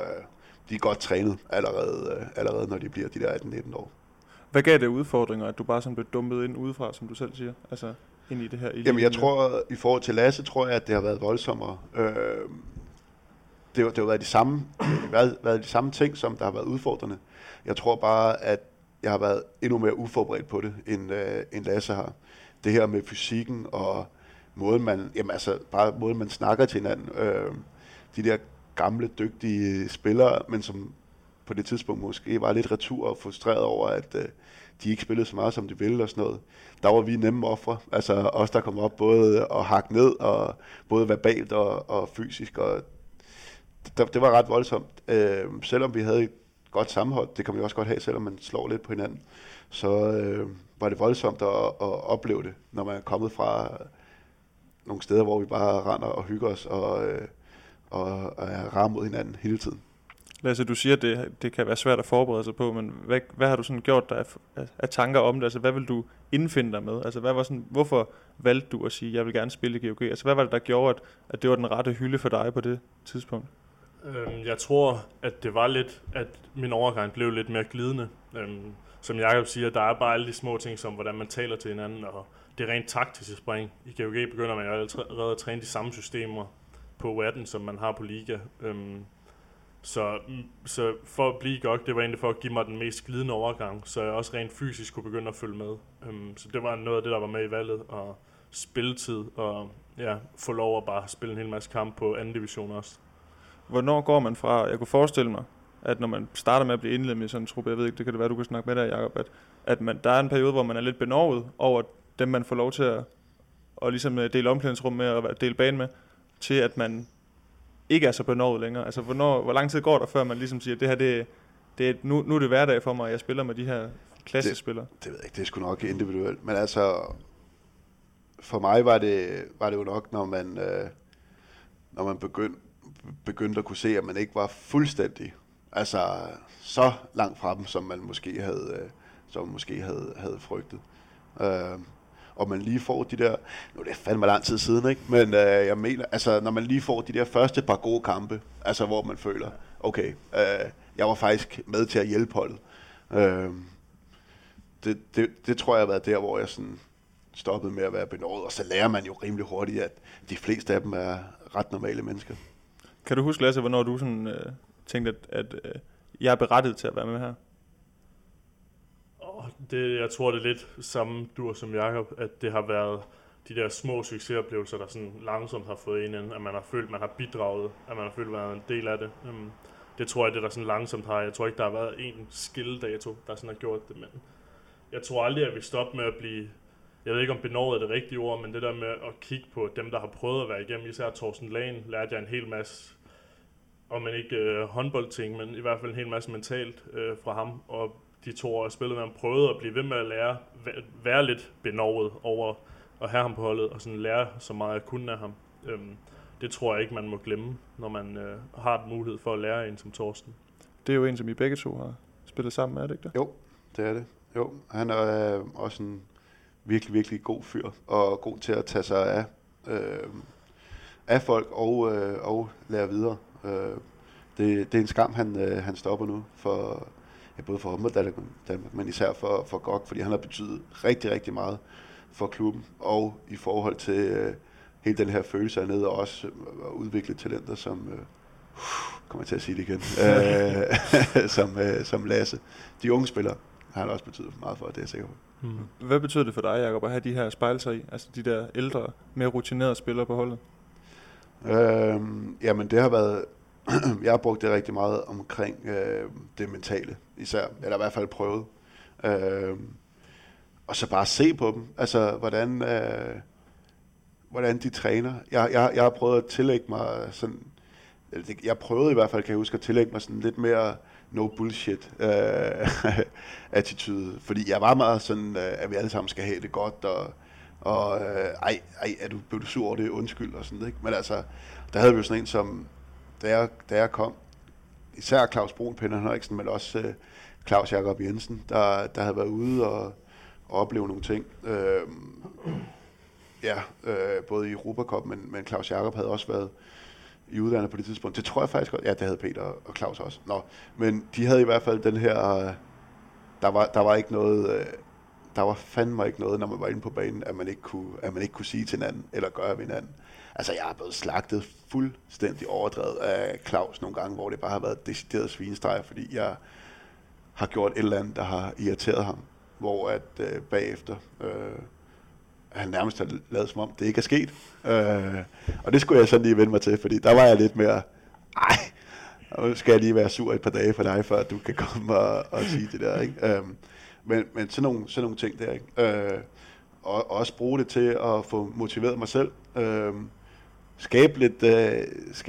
de er godt trænet allerede, når de bliver de der 18-19 år. Hvad gav det udfordringer, at du bare sådan blev dumpet ind udefra, som du selv siger? Altså ind i det her? Jamen jeg tror, i forhold til Lasse, tror jeg, at det har været voldsommere. Det har været de samme ting, som der har været udfordrende. Jeg tror bare, at jeg har været endnu mere uforberedt på det, end Lasse har. Det her med fysikken og måden man snakker til hinanden. De der gamle, dygtige spillere, men som på det tidspunkt måske var lidt retur og frustreret over, at de ikke spillede så meget, som de ville og sådan noget. Der var vi nemme ofre. Altså os, der kom op både og hakke ned, og både verbalt og fysisk. Og det var ret voldsomt. Selvom vi havde et godt sammenhold, det kan man jo også godt have, selvom man slår lidt på hinanden, så var det voldsomt at opleve det, når man er kommet fra nogle steder, hvor vi bare render og hygger os og er ramt mod hinanden hele tiden. Lasse, du siger, at det kan være svært at forberede sig på, men hvad har du sådan gjort dig af tanker om det? Altså, hvad vil du indfinde dig med? Altså, hvorfor valgte du at sige, at jeg vil gerne spille i GOG? Altså, hvad var det, der gjorde, at det var den rette hylde for dig på det tidspunkt? Jeg tror, at det var lidt, at min overgang blev lidt mere glidende. Som Jakob siger, der er bare alle de små ting, som hvordan man taler til hinanden, og det er rent taktisk spring. I GOG begynder man jo allerede at træne de samme systemer på U18, som man har på liga. Så for at blive GOG, det var egentlig for at give mig den mest glidende overgang, så jeg også rent fysisk kunne begynde at følge med. Så det var noget af det, der var med i valget, og spilletid, og ja, få lov at bare spille en hel masse kamp på anden division også. Hvornår går man fra, jeg kunne forestille mig, at når man starter med at blive indlemmet i sådan en truppe, jeg ved ikke, det kan det være, du kan snakke med dig, Jakob, at man, der er en periode, hvor man er lidt benovet over dem, man får lov til at ligesom dele omklædningsrum med, og dele bane med, til at man ikke er så benovet længere. Altså, hvor lang tid går der, før man ligesom siger, at det her, det det, nu er det hverdag for mig, at jeg spiller med de her klassespillere. Det ved jeg ikke, det er sgu nok individuelt. Men altså, for mig var det jo nok, når man, begyndte at kunne se, at man ikke var fuldstændig, altså så langt fra dem, som man måske havde frygtet. Og man lige får de der, nu er det fandme lang tid siden, ikke? Men jeg mener, altså når man lige får de der første par gode kampe, altså hvor man føler, okay, jeg var faktisk med til at hjælpe holdet. Det tror jeg har været der, hvor jeg sådan stoppede med at være benådet, og så lærer man jo rimelig hurtigt, at de fleste af dem er ret normale mennesker. Kan du huske, Lasse, hvornår du sådan tænkte, at jeg er berettiget til at være med her? Det, jeg tror, det er lidt samme dur som Jakob, at det har været de der små succesoplevelser, der sådan langsomt har fået en ind, at man har følt, man har bidraget, at man har følt, man har været en del af det. Det tror jeg, det der sådan langsomt har. Jeg tror ikke, der har været en skilledato, der sådan har gjort det, men jeg tror aldrig, at vi stopper med at blive, jeg ved ikke om benådet er det rigtige ord, men det der med at kigge på dem, der har prøvet at være igennem, især Thorsten Lagen, lærte jeg en hel masse, om man ikke håndboldting, men i hvert fald en hel masse mentalt fra ham, og de 2 år jeg spillede med ham, prøvede at blive ved med at lære, være lidt benovet over at have ham på holdet, og sådan lære så meget jeg kunne af ham. Det tror jeg ikke, man må glemme, når man har en mulighed for at lære en som Thorsten. Det er jo en, som I begge to har spillet sammen med, er det ikke det? Jo, det er det. Jo, han er også en virkelig, virkelig god fyr, og god til at tage sig af folk og lære videre. Det er en skam, han stopper nu for... Ja, både for Danmark, men især for GOG, fordi han har betydet rigtig, rigtig meget for klubben, og i forhold til hele den her følelse hernede, og også udvikle talenter, som, kommer til at sige det igen, som Lasse. De unge spillere har han også betydet meget for, det er jeg sikker på. Mm. Hvad betyder det for dig, Jakob, at have de her spejlser i, altså de der ældre, mere rutinerede spillere på holdet? Jamen det har været... Jeg har brugt det rigtig meget omkring det mentale især, eller i hvert fald prøvet. Og så bare se på dem, altså hvordan de træner. Jeg har prøvet at tillægge mig sådan, jeg prøvede i hvert fald, kan jeg huske, at tillægge mig sådan lidt mere no bullshit attitude, fordi jeg var meget sådan, at vi alle sammen skal have det godt, og ej, blev du sur over det, undskyld og sådan, ikke? Men altså, der havde vi jo sådan en som, da jeg kom, især Claus Brunpinder Henriksen, men også Claus Jakob Jensen, der havde været ude og opleve nogle ting. Både i Europa Cup, men Claus Jakob havde også været i udlandet på det tidspunkt. Det tror jeg faktisk godt. Ja, det havde Peter og Claus også. Nå, men de havde i hvert fald den her... Der var ikke noget... Der var fandme ikke noget, når man var inde på banen, at man ikke kunne sige til hinanden, eller gøre ved hinanden. Altså, jeg er blevet slagtet fuldstændig overdrevet af Claus nogle gange, hvor det bare har været decideret svinestreger, fordi jeg har gjort et eller andet, der har irriteret ham, hvor at bagefter han nærmest har lavet som om, det ikke er sket. Og det skulle jeg sådan lige vende mig til, fordi der var jeg lidt mere, nu skal jeg lige være sur et par dage for dig, før du kan komme og sige det der, ikke? Men sådan nogle ting der, ikke? Og også bruge det til at få motiveret mig selv. Skabe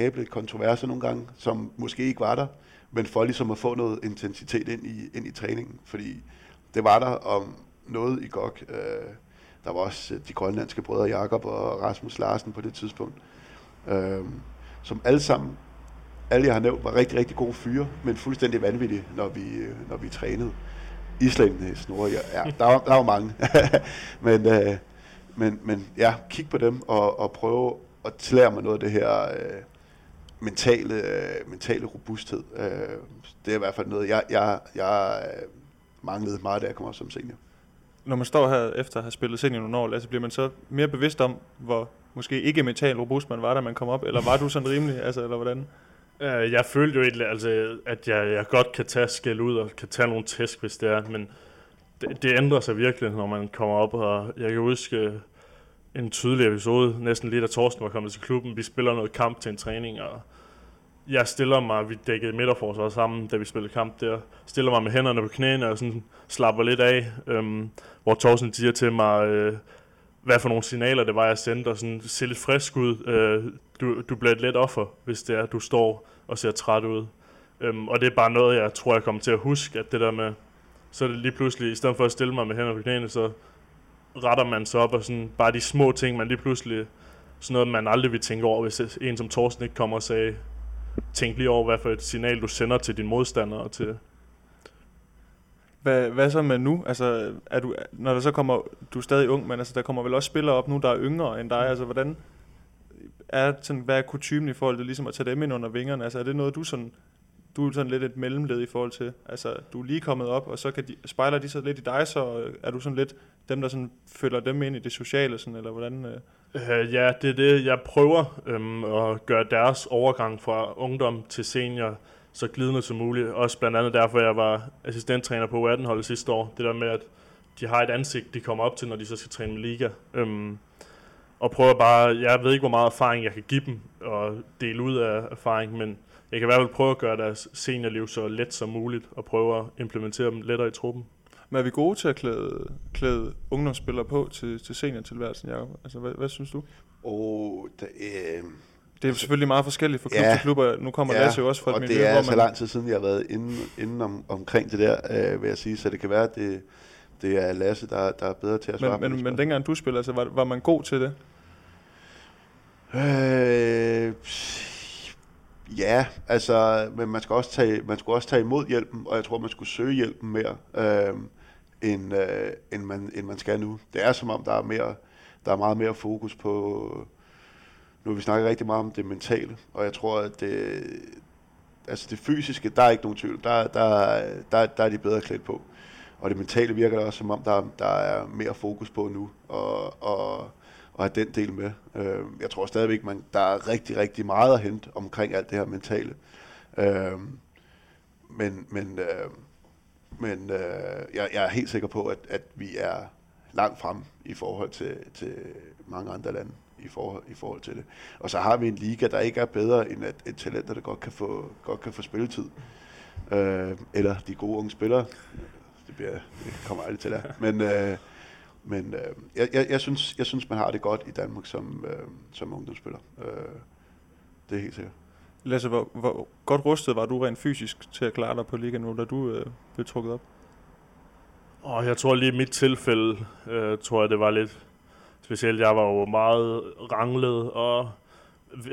lidt kontroverser nogle gange, som måske ikke var der, men for ligesom at få noget intensitet ind i træningen. Fordi det var der om noget i GOG. Der var også de grønlandske brødre Jakob og Rasmus Larsen på det tidspunkt. Som alle jeg har nævnt, var rigtig, rigtig gode fyre, men fuldstændig vanvittige, når vi trænede. Islændene snurrer, ja, der var mange. men ja, kig på dem og prøve at tillære mig noget af det her mentale robusthed. Det er i hvert fald noget, jeg manglede meget, da jeg kom op som senior. Når man står her efter at have spillet senior nogle år, altså, bliver man så mere bevidst om, hvor måske ikke mental robust man var, da man kom op, eller var du sådan rimelig, altså, eller hvordan? Jeg følte jo egentlig, altså, at jeg godt kan tage skæld ud og kan tage nogle tæsk, hvis det er, men det ændrer sig virkelig, når man kommer op, og jeg kan huske en tydelig episode, næsten lige da Thorsten var kommet til klubben. Vi spiller noget kamp til en træning, og jeg stiller mig, vi dækkede midterforsvar sammen, da vi spillede kamp der, stiller mig med hænderne på knæene og sådan slapper lidt af, hvor Thorsten siger til mig, hvad for nogle signaler det var, jeg sendte, og sådan, se lidt frisk ud, du bliver et let offer, hvis det er, du står og ser træt ud. Og det er bare noget, jeg tror, jeg kommer til at huske, at det der med, så det lige pludselig, i stedet for at stille mig med hænder på knæene, så retter man sig op, og sådan bare de små ting, man lige pludselig, sådan noget, man aldrig vil tænke over, hvis en som Thorsten ikke kommer og sagde, tænk lige over, hvad for et signal, du sender til din modstander og til... Hvad så med nu? Altså, er du, når der så kommer, du er stadig ung, men altså, der kommer vel også spillere op nu, der er yngre end dig, altså hvordan er sådan, hvad er kutymen i forhold til ligesom at tage dem ind under vingerne? Altså er det noget, du er sådan lidt et mellemled i forhold til? Altså du er lige kommet op, og så kan de, spejler de så lidt i dig, så er du sådan lidt dem, der sådan følger dem ind i det sociale, sådan, eller hvordan? Ja, det er det, jeg prøver at gøre deres overgang fra ungdom til senior så glidende som muligt. Også blandt andet derfor, jeg var assistenttræner på U18-holdet sidste år. Det der med, at de har et ansigt, de kommer op til, når de så skal træne med liga. Og prøver bare, jeg ved ikke, hvor meget erfaring jeg kan give dem og dele ud af erfaring, men jeg kan i hvert fald prøve at gøre deres seniorliv så let som muligt og prøve at implementere dem lettere i truppen. Men er vi gode til at klæde ungdomsspillere på til seniortilværelsen, Jacob? Altså, hvad synes du? Det er selvfølgelig meget forskelligt fra klub til klubber. Nu kommer Lasse jo også fra et miljø, hvor man... det er så lang tid siden, jeg har været inde omkring det der, vil jeg sige. Så det kan være, at det er Lasse, der er bedre til at svare. Men dengang du spillede, altså, var man god til det? Ja, altså... Men man skulle også tage imod hjælpen, og jeg tror, man skulle søge hjælpen mere, end man skal nu. Det er som om, der er meget mere fokus på... Nu har vi snakket rigtig meget om det mentale, og jeg tror, at det fysiske, der er ikke nogen tvivl. Der er de bedre klædt på. Og det mentale virker der også, som om der er mere fokus på nu, og have den del med. Jeg tror stadigvæk, der er rigtig, rigtig meget at hente omkring alt det her mentale. Men jeg er helt sikker på, at vi er langt frem i forhold til mange andre lande. I forhold til det. Og så har vi en liga, der ikke er bedre end at talenter, der godt kan få spilletid. Eller de gode unge spillere. Det kommer aldrig til at. Men jeg synes, man har det godt i Danmark som ungdomsspiller. Det er helt sikkert. Lasse, hvor godt rustet var du rent fysisk til at klare dig på ligaen nu, da du blev trukket op? Jeg tror lige i mit tilfælde, det var lidt... Specielt, jeg var jo meget ranglet og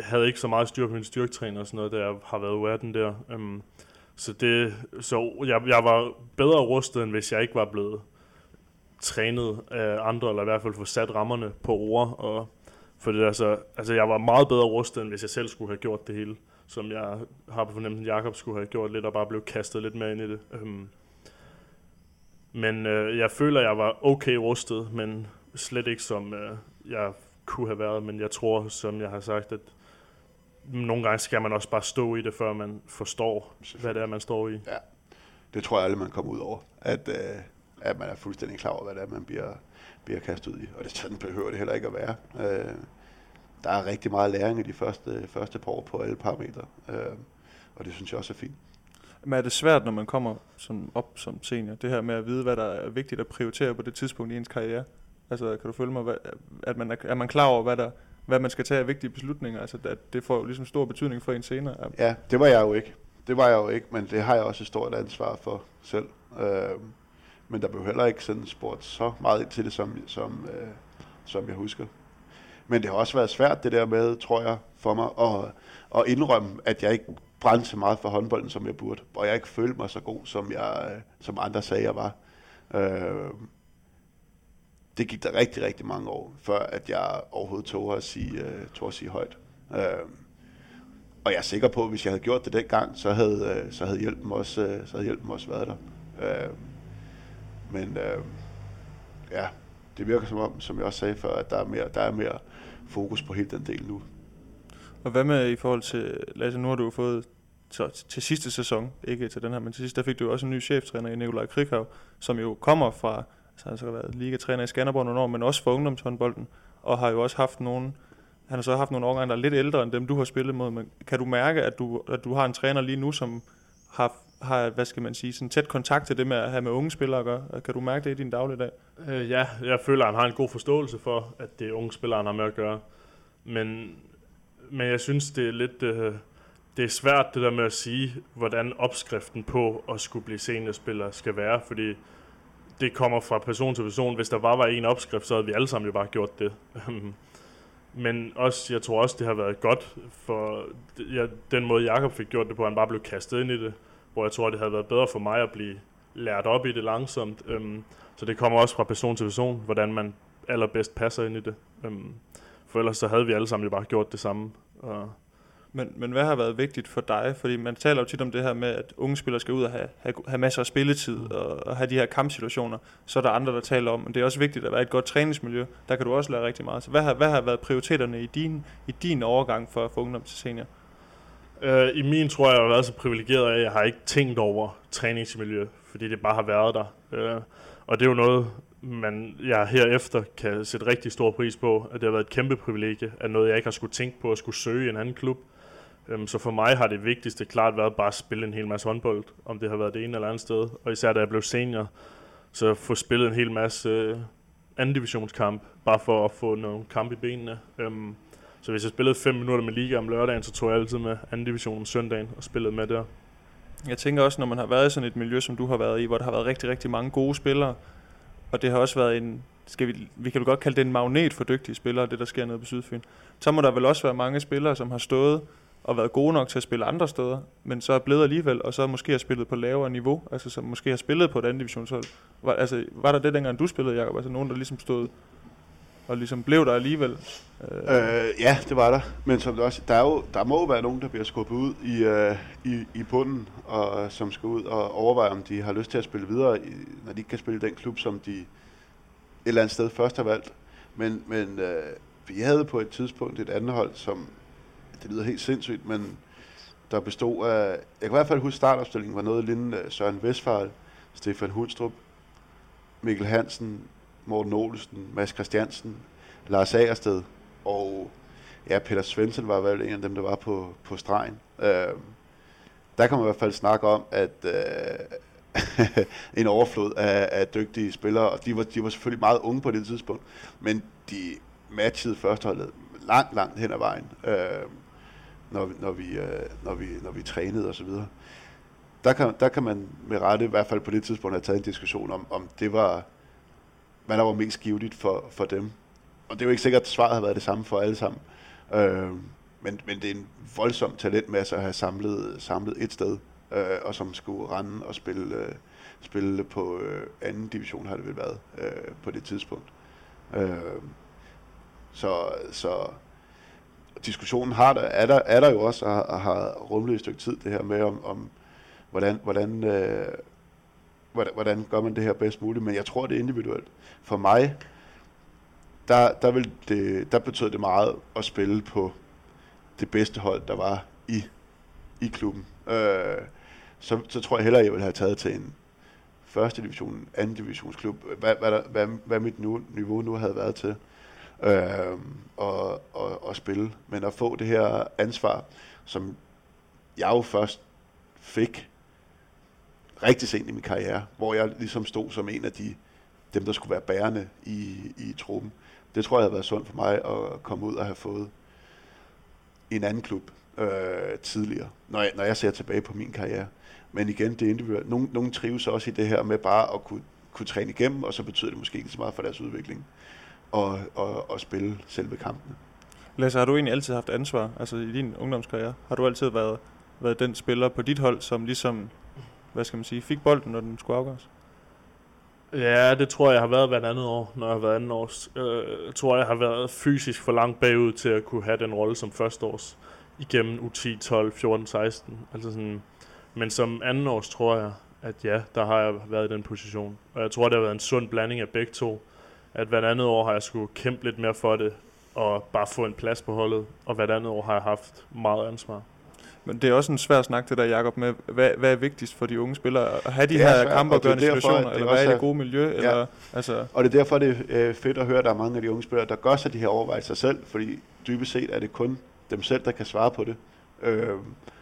havde ikke så meget styr på min styrketræner og sådan noget, da jeg har været U18 der. Så jeg var bedre rustet, end hvis jeg ikke var blevet trænet af andre, eller i hvert fald få sat rammerne på ord. Og for det der, så, altså, jeg var meget bedre rustet, end hvis jeg selv skulle have gjort det hele, som jeg har på fornemmelsen, Jakob skulle have gjort lidt og bare blev kastet lidt mere ind i det. Men jeg føler, jeg var okay rustet, men... Slet ikke som jeg kunne have været, men jeg tror, som jeg har sagt, at nogle gange skal man også bare stå i det, før man forstår, hvad det er, man står i. Ja, det tror jeg aldrig, man kommer ud over, at man er fuldstændig klar over, hvad det er, man bliver kastet ud i. Og det sådan behøver det heller ikke at være. Der er rigtig meget læring i de første par år på alle parametre, og det synes jeg også er fint. Men er det svært, når man kommer op som senior, det her med at vide, hvad der er vigtigt at prioritere på det tidspunkt i ens karriere? Altså, kan du følge mig, at man er man klar over, hvad man skal tage af vigtige beslutninger? Altså, at det får jo ligesom stor betydning for en senere. Ja, det var jeg jo ikke, men det har jeg også et stort ansvar for selv. Men der blev heller ikke sådan spurgt så meget ind til det, som jeg husker. Men det har også været svært, det der med, tror jeg, for mig, at indrømme, at jeg ikke brændte så meget for håndbolden, som jeg burde. Og jeg ikke følte mig så god, som andre sagde, jeg var. Det gik der rigtig, rigtig mange år, før at jeg overhovedet tog at sige højt. Og jeg er sikker på, at hvis jeg havde gjort det dengang, så havde hjælpen også været der. Men det virker som om, som jeg også sagde før, at der er mere fokus på hele den del nu. Og hvad med i forhold til, Lasse, nu har du fået... Så til sidste sæson, ikke til den her, men til sidste, der fik du også en ny cheftræner i Nicolai Krikau, som jo kommer fra... Så han har været ligatræner i Skanderborg nogle år, men også for ungdomshåndbolden, og har jo også haft nogle, han har så haft nogle årgange, der er lidt ældre end dem, du har spillet mod, men kan du mærke, at du har en træner lige nu, som har hvad skal man sige, sådan tæt kontakt til det med at have med unge spillere at gøre? Kan du mærke det i din dagligdag? Ja, jeg føler, han har en god forståelse for, at det er unge spillere, han har med at gøre, men jeg synes, det er lidt det er svært det der med at sige, hvordan opskriften på at skulle blive seniorspiller skal være, fordi det kommer fra person til person. Hvis der bare var en opskrift, så havde vi alle sammen jo bare gjort det. Men også, jeg tror også, det har været godt for den måde, Jakob fik gjort det på, han bare blev kastet ind i det, hvor jeg tror, det havde været bedre for mig at blive lært op i det langsomt. Så det kommer også fra person til person, hvordan man allerbedst passer ind i det. For ellers så havde vi alle sammen jo bare gjort det samme. Men hvad har været vigtigt for dig? Fordi man taler jo tit om det her med, at unge spillere skal ud og have masser af spilletid og have de her kampsituationer. Så er der andre, der taler om, men det er også vigtigt at være et godt træningsmiljø. Der kan du også lære rigtig meget. Så hvad har været prioriteterne i din overgang for ungdom til senior? I min tror jeg, jeg har været så privilegeret af, at jeg har ikke tænkt over træningsmiljø, fordi det bare har været der. Og det er jo noget, jeg herefter kan sætte rigtig stor pris på, at det har været et kæmpe privilegie, at noget jeg ikke har skulle tænke på at skulle søge en anden klub. Så for mig har det vigtigste klart været bare at spille en hel masse håndbold, om det har været det ene eller andet sted. Og især da jeg blev senior, så få spillet en hel masse anden divisionskamp, bare for at få nogle kamp i benene. Så hvis jeg spillede 5 minutter med liga om lørdagen, så tog jeg altid med anden division om søndagen og spillede med der. Jeg tænker også, når man har været i sådan et miljø, som du har været i, hvor der har været rigtig, rigtig mange gode spillere, og det har også været vi kan jo godt kalde det en magnet for dygtige spillere, det der sker nede på Sydfyn. Så må der vel også være mange spillere, som har stået og været gode nok til at spille andre steder, men så er blevet alligevel, og så måske har spillet på lavere niveau, altså som måske har spillet på et andet divisionshold. Var der det dengang, du spillede, Jakob? Altså nogen, der ligesom stod og ligesom blev der alligevel? Ja, det var der. Men som det også, der må være nogen, der bliver skubbet ud i bunden, og som skal ud og overveje, om de har lyst til at spille videre, når de ikke kan spille den klub, som de et eller andet sted først har valgt. Men vi havde på et tidspunkt et andet hold, som, det lyder helt sindssygt, men der bestod af, jeg kan i hvert fald huske startopstillingen var noget lignende Søren Westphal, Stefan Hundstrup, Mikkel Hansen, Morten Olsen, Mads Christiansen, Lars Agersted og ja, Peter Svendsen var vel en af dem, der var på stregen. Der kan man i hvert fald snakke om, at en overflod af dygtige spillere, og de var selvfølgelig meget unge på det tidspunkt, men de matchede førsteholdet langt hen ad vejen, når vi trænede og så videre. Der kan man med rette i hvert fald på det tidspunkt have taget en diskussion om det var, hvad der var mest givetigt for dem. Og det er jo ikke sikkert, at svaret har været det samme for alle sammen. Men det er en voldsom talentmasse at have samlet et sted, og som skulle rende og spille på anden division, har det vel været på det tidspunkt. Så diskussionen er der jo også, og har rumlet et stykke tid, det her med, om hvordan gør man det her bedst muligt, men jeg tror, det er individuelt. For mig, der betød det meget at spille på det bedste hold, der var i klubben. Så tror jeg hellere, jeg ville have taget til en første division, anden divisionsklub, hvad mit niveau nu havde været til at spille. Men at få det her ansvar, som jeg jo først fik rigtig sent i min karriere, hvor jeg ligesom stod som en af dem, der skulle være bærende i truppen. Det tror jeg havde været sundt for mig at komme ud og have fået en anden klub tidligere, når jeg ser tilbage på min karriere. Men igen, det er individuelt. Nogle trives også i det her med bare at kunne træne igennem, og så betyder det måske ikke så meget for deres udvikling og spille selve kampen. Lasse, har du egentlig altid haft ansvar? Altså i din ungdomskarriere, har du altid været den spiller på dit hold, som ligesom, hvad skal man sige, fik bolden, når den skulle afgøres? Ja, det tror jeg har været hvert andet år, når jeg har været anden års. Jeg tror, jeg har været fysisk for langt bagud til at kunne have den rolle som førsteårs igennem U10, 12, 14, 16. Altså sådan. Men som anden års tror jeg, at ja, der har jeg været i den position. Og jeg tror, det har været en sund blanding af begge to. At hvert andet år har jeg skulle kæmpe lidt mere for det, og bare få en plads på holdet. Og hvert andet år har jeg haft meget ansvar. Men det er også en svær snak, det der, Jakob, med, hvad er vigtigst for de unge spillere? At have de her kampafgørende situationer, eller hvad er det gode miljø? Ja. Eller, altså. Og det er derfor, det er fedt at høre, at der er mange af de unge spillere, der gør sig de her overvejelser selv, fordi dybest set er det kun dem selv, der kan svare på det.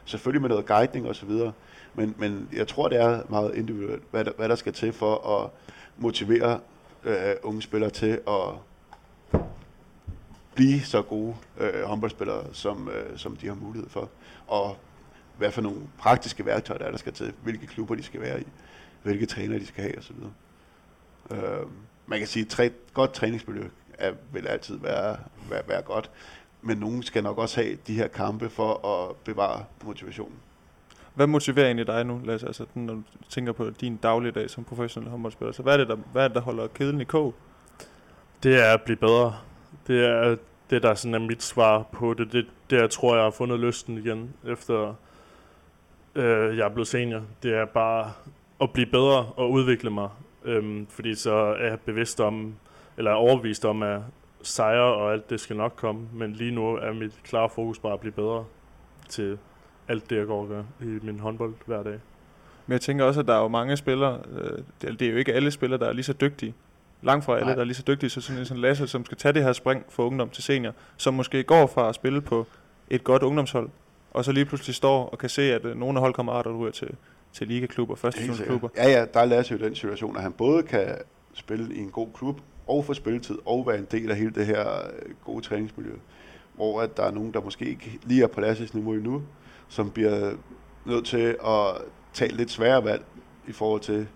Selvfølgelig med noget guidning og så videre, men jeg tror, det er meget individuelt, hvad der skal til for at motivere unge spillere til at blive så gode håndboldspillere, som de har mulighed for. Og hvad for nogle praktiske værktøjer der skal til, hvilke klubber de skal være i, hvilke trænere de skal have osv. Man kan sige, at godt træningsmiljø vil altid være godt, men nogen skal nok også have de her kampe for at bevare motivationen. Hvad motiverer egentlig dig nu, Lasse, altså, når du tænker på din dagligdag som professionel håndboldspiller? Så hvad er det, der holder kedlen i kog? Det er at blive bedre. Det er det, der sådan er mit svar på det. Det jeg tror, jeg har fundet lysten igen, efter jeg er blevet senior. Det er bare at blive bedre og udvikle mig. Fordi så er jeg bevidst om, eller overbevist om, at sejre og alt det skal nok komme. Men lige nu er mit klare fokus bare at blive bedre til alt det, jeg går og gør i min håndbold hver dag. Men jeg tænker også, at der er jo mange spillere, det er jo ikke alle spillere, der er lige så dygtige. Langt fra alle, der er lige så dygtige, så sådan en Lasse, som skal tage det her spring fra ungdom til senior, som måske går fra at spille på et godt ungdomshold, og så lige pludselig står og kan se, at nogle af holdkammerater ryger til ligaklubber, førstedivisionsklubber. Ja, der er Lasse jo den situation, at han både kan spille i en god klub, og få spilletid, og være en del af hele det her gode træningsmiljø, hvor at der er nogen, der måske ikke lige er på Lasses niveau endnu, som bliver nødt til at tage lidt sværere valg i forhold til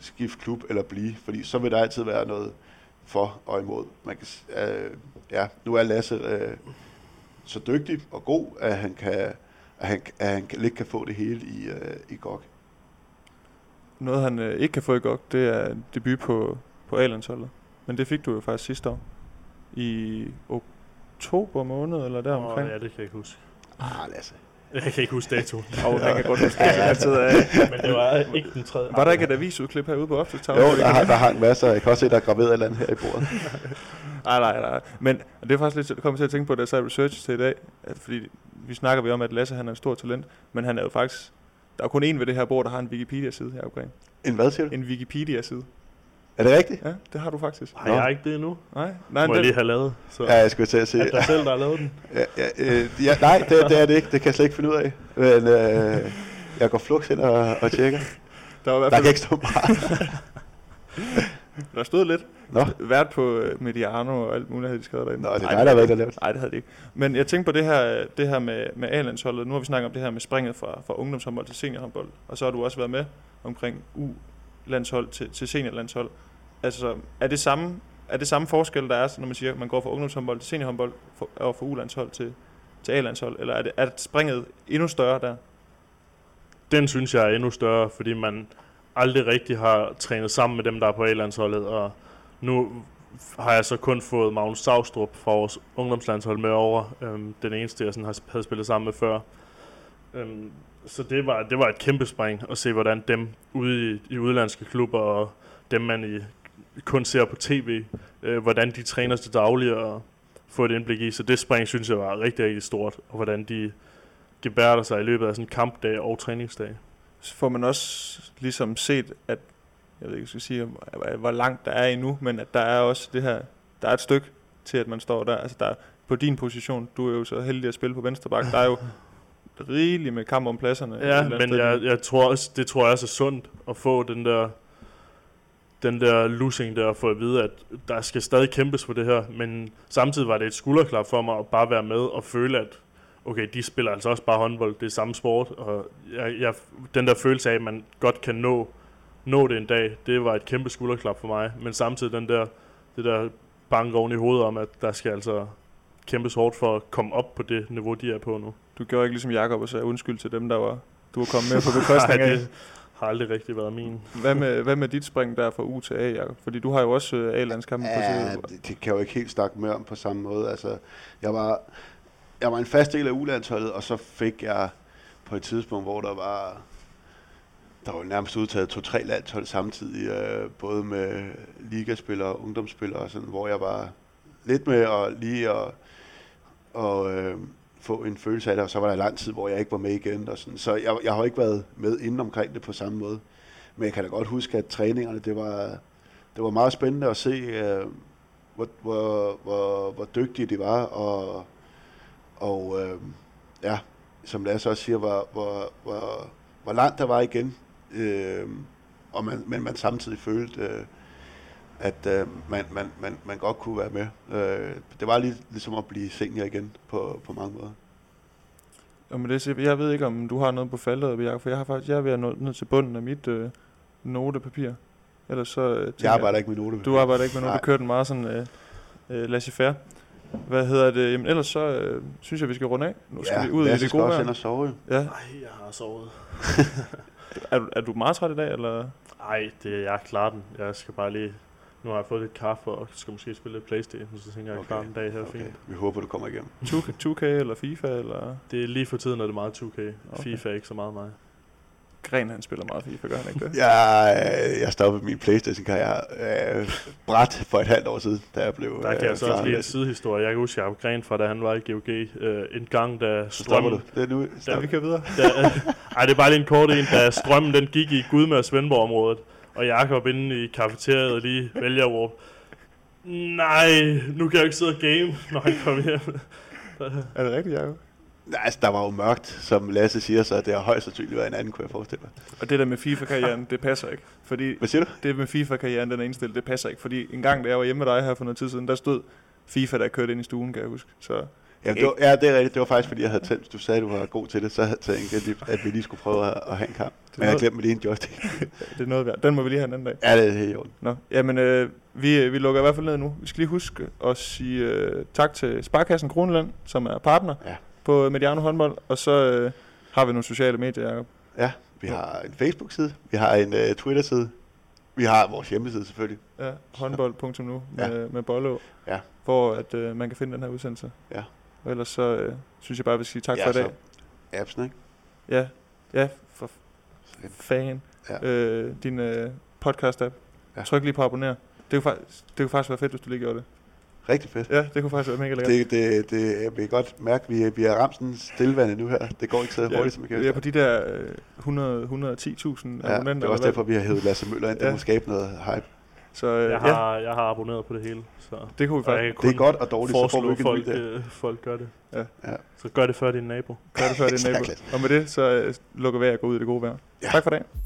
skift klub eller blive, fordi så vil der altid være noget for og imod. Man kan, nu er Lasse så dygtig og god, at han lidt kan få det hele i GOG. Noget han ikke kan få i GOG, det er debut på A-landsholdet, men det fik du jo faktisk sidste år i oktober måned eller der omkring. Ja, det kan jeg ikke huske. Lasse. Jeg kan ikke huske datoen. Jeg kan godt huske datoen. Men det var ikke den tredje. Var der ikke et avisudklip herude på opslagstavlen? Jo, der hang masser. Jeg kan også se, der er graveret et eller andet her i bordet. Nej. Men det er faktisk lidt, kom til at tænke på, da jeg sad research til i dag. Fordi vi snakker om, at Lasse han er et stort talent. Men han er jo faktisk... Der er kun én ved det her bord, der har en Wikipedia-side her omkring. En hvad, siger du? En Wikipedia-side. Er det rigtigt? Ja, det har du faktisk. Nej, jeg har ikke det endnu. Nej, må jeg lige have lavet. Så ja, jeg skulle til at sige. Er det dig selv, der har lavet den? Ja, nej, det er det ikke. Det kan jeg slet ikke finde ud af. Men jeg går flugt ind og tjekker. Der var i hvert fald... Der kan ikke stå meget. Der stod lidt. Nå. Vært på Mediano og alt muligt, havde de skrevet derinde. Nå, det er dig, der havde været der lavet. Nej, det havde de ikke. Men jeg tænkte på det her med A-landsholdet. Nu har vi snakket om det her med springet fra ungdomshåndbold til seniorhåndbold. Og så har du også været med omkring U-landshold til seniorlandshold. Altså, er det samme forskel, der er, når man siger, at man går fra ungdomshåndbold til seniorhåndbold og fra U-landshold til A-landshold? Eller er det springet endnu større der? Den synes jeg er endnu større, fordi man aldrig rigtig har trænet sammen med dem, der er på A-landsholdet. Og nu har jeg så kun fået Magnus Savstrup fra vores ungdomslandshold med over. Den eneste, jeg sådan havde spillet sammen med før. Så det var et kæmpe spring at se, hvordan dem ude i udlandske klubber og dem, man kun ser på tv, hvordan de træner til daglig og får et indblik i. Så det spring, synes jeg, var rigtig, rigtig stort, og hvordan de gebærder sig i løbet af sådan en kampdag og træningsdag. Så får man også ligesom set, at, jeg ved ikke, jeg skal sige, hvor langt der er endnu, men at der er også det her, der er et stykke til, at man står der. Altså der på din position, du er jo så heldig at spille på venstre back, der er jo rigeligt med kamp om pladserne. Ja, men jeg tror også, det tror jeg er så sundt at få den der losing der, for at vide, at der skal stadig kæmpes for det her, men samtidig var det et skulderklap for mig at bare være med og føle, at okay, de spiller altså også bare håndbold, det er samme sport, og jeg, den der følelse af, at man godt kan nå det en dag, det var et kæmpe skulderklap for mig, men samtidig det der bank oven i hovedet om, at der skal altså kæmpes hårdt for at komme op på det niveau, de er på nu. Du gjorde ikke ligesom Jakob og sagde undskyld til dem, du var kommet med på bekostning af? Det har aldrig rigtig været min. Hvad med dit spring der fra U til A, Jakob? Fordi du har jo også A-landskampen på siden. Det kan jeg jo ikke helt snakke med om på samme måde. Altså, jeg var en fast del af U-landsholdet, og så fik jeg på et tidspunkt, hvor der var nærmest udtaget 2-3 landshold samtidig, både med ligaspillere og ungdomsspillere, og sådan, hvor jeg var lidt med og lige og få en følelse af det, og så var der lang tid, hvor jeg ikke var med igen. Og sådan. Så jeg har ikke været med inden omkring det på samme måde. Men jeg kan da godt huske, at træningerne, det var meget spændende at se, hvor dygtige de var. Og som Lasse også siger, hvor langt der var igen. Men man samtidig følte... At man godt kunne være med. Det var ligesom at blive senior igen på mange måder. Jamen, jeg ved ikke, om du har noget på faldet, Jakob, for jeg er ved at nå ned til bunden af mit notepapir. Ellers så, jeg arbejder ikke med notepapir. Du arbejder ikke med notepapir. Du kører den meget sådan laissez-faire. Hvad hedder det? Jamen ellers så synes jeg, vi skal runde af. Nu skal vi ud i det gode vejr. Jeg skal også sove. Nej, jeg har sovet. er du meget træt i dag, eller? Nej, jeg klarer den. Jeg skal bare lige... Nu har jeg fået lidt kaffe, og skal måske spille lidt Playstation, så tænker jeg, at jeg klarer den dag her fint. Vi håber, du kommer igennem. 2K eller FIFA, eller? Det er lige for tiden, når det er meget 2K. Okay. FIFA er ikke så meget mig. Gren, han spiller meget FIFA, gør han ikke det? Jeg stoppede min Playstation-karriere bræt for et halvt år siden, da jeg blev... Der kan jeg så også lige en sidehistorie. Jeg kan huske Jakob Gren fra, da han var i GOG. En gang, da strømmen... Det er nu, da vi kan videre. Ej, det er bare lige en kort en, da strømmen den gik i Gudme og Svendborg-området. Og Jakob inde i kafeteriet lige vælger at råbe, nej, nu kan jeg ikke sidde og game, når han kommer hjem. Er det rigtigt, Jakob? Nej, altså, der var jo mørkt, som Lasse siger, så det har højst sandsynligt været en anden, kunne jeg forestille mig. Og det der med FIFA-karrieren, det passer ikke. Fordi hvad siger du? Det med FIFA-karrieren, den er indstillet, det passer ikke. Fordi en gang, da jeg var hjemme med dig her for noget tid siden, der stod FIFA, der kørte ind i stuen, kan jeg huske. Så... Ja, det er rigtigt. Det var faktisk, fordi jeg havde tænkt, du sagde, at du var god til det, så havde jeg tænkt, at vi lige skulle prøve at have en kamp. Men jeg glemte mig lige en joystick. Det er noget værd. Den må vi lige have en anden dag. Ja, det er helt jorden. Nå, jamen, vi lukker i hvert fald ned nu. Vi skal lige huske at sige tak til Sparkassen Kronjylland, som er partner på Mediano håndbold. Og så har vi nogle sociale medier, Jacob. Ja, vi har en Facebook-side, vi har en Twitter-side. Vi har vores hjemmeside selvfølgelig. Ja, håndbold.nu med Bollo, hvor at, man kan finde den her udsendelse. Ja. Og ellers så synes jeg bare, at vi skal sige tak for i dag. Appsen, ikke? Ja, for fan. Ja. Din podcast-app. Ja. Tryk lige på abonner. Det kunne faktisk være fedt, hvis du lige gjorde det. Rigtig fedt. Ja, det kunne faktisk være mega lækkert. Det jeg vil godt mærke, vi har ramt sådan stillvandet nu her. Det går ikke så hurtigt, som vi kan. Vi er på de der 110.000 abonnenter. Det er også derfor, vi har hævet Lasse Møller ind. Det må skabe noget hype. Så, jeg har abonneret på det hele, så det kunne vi faktisk. Det er godt og dårligt, så får vi ikke folk, folk gør det. Ja. Så gør det før din nabo. Gør det før din nabo. Og med det så lukker vi af og går ud i det gode vejr. Tak for dagen.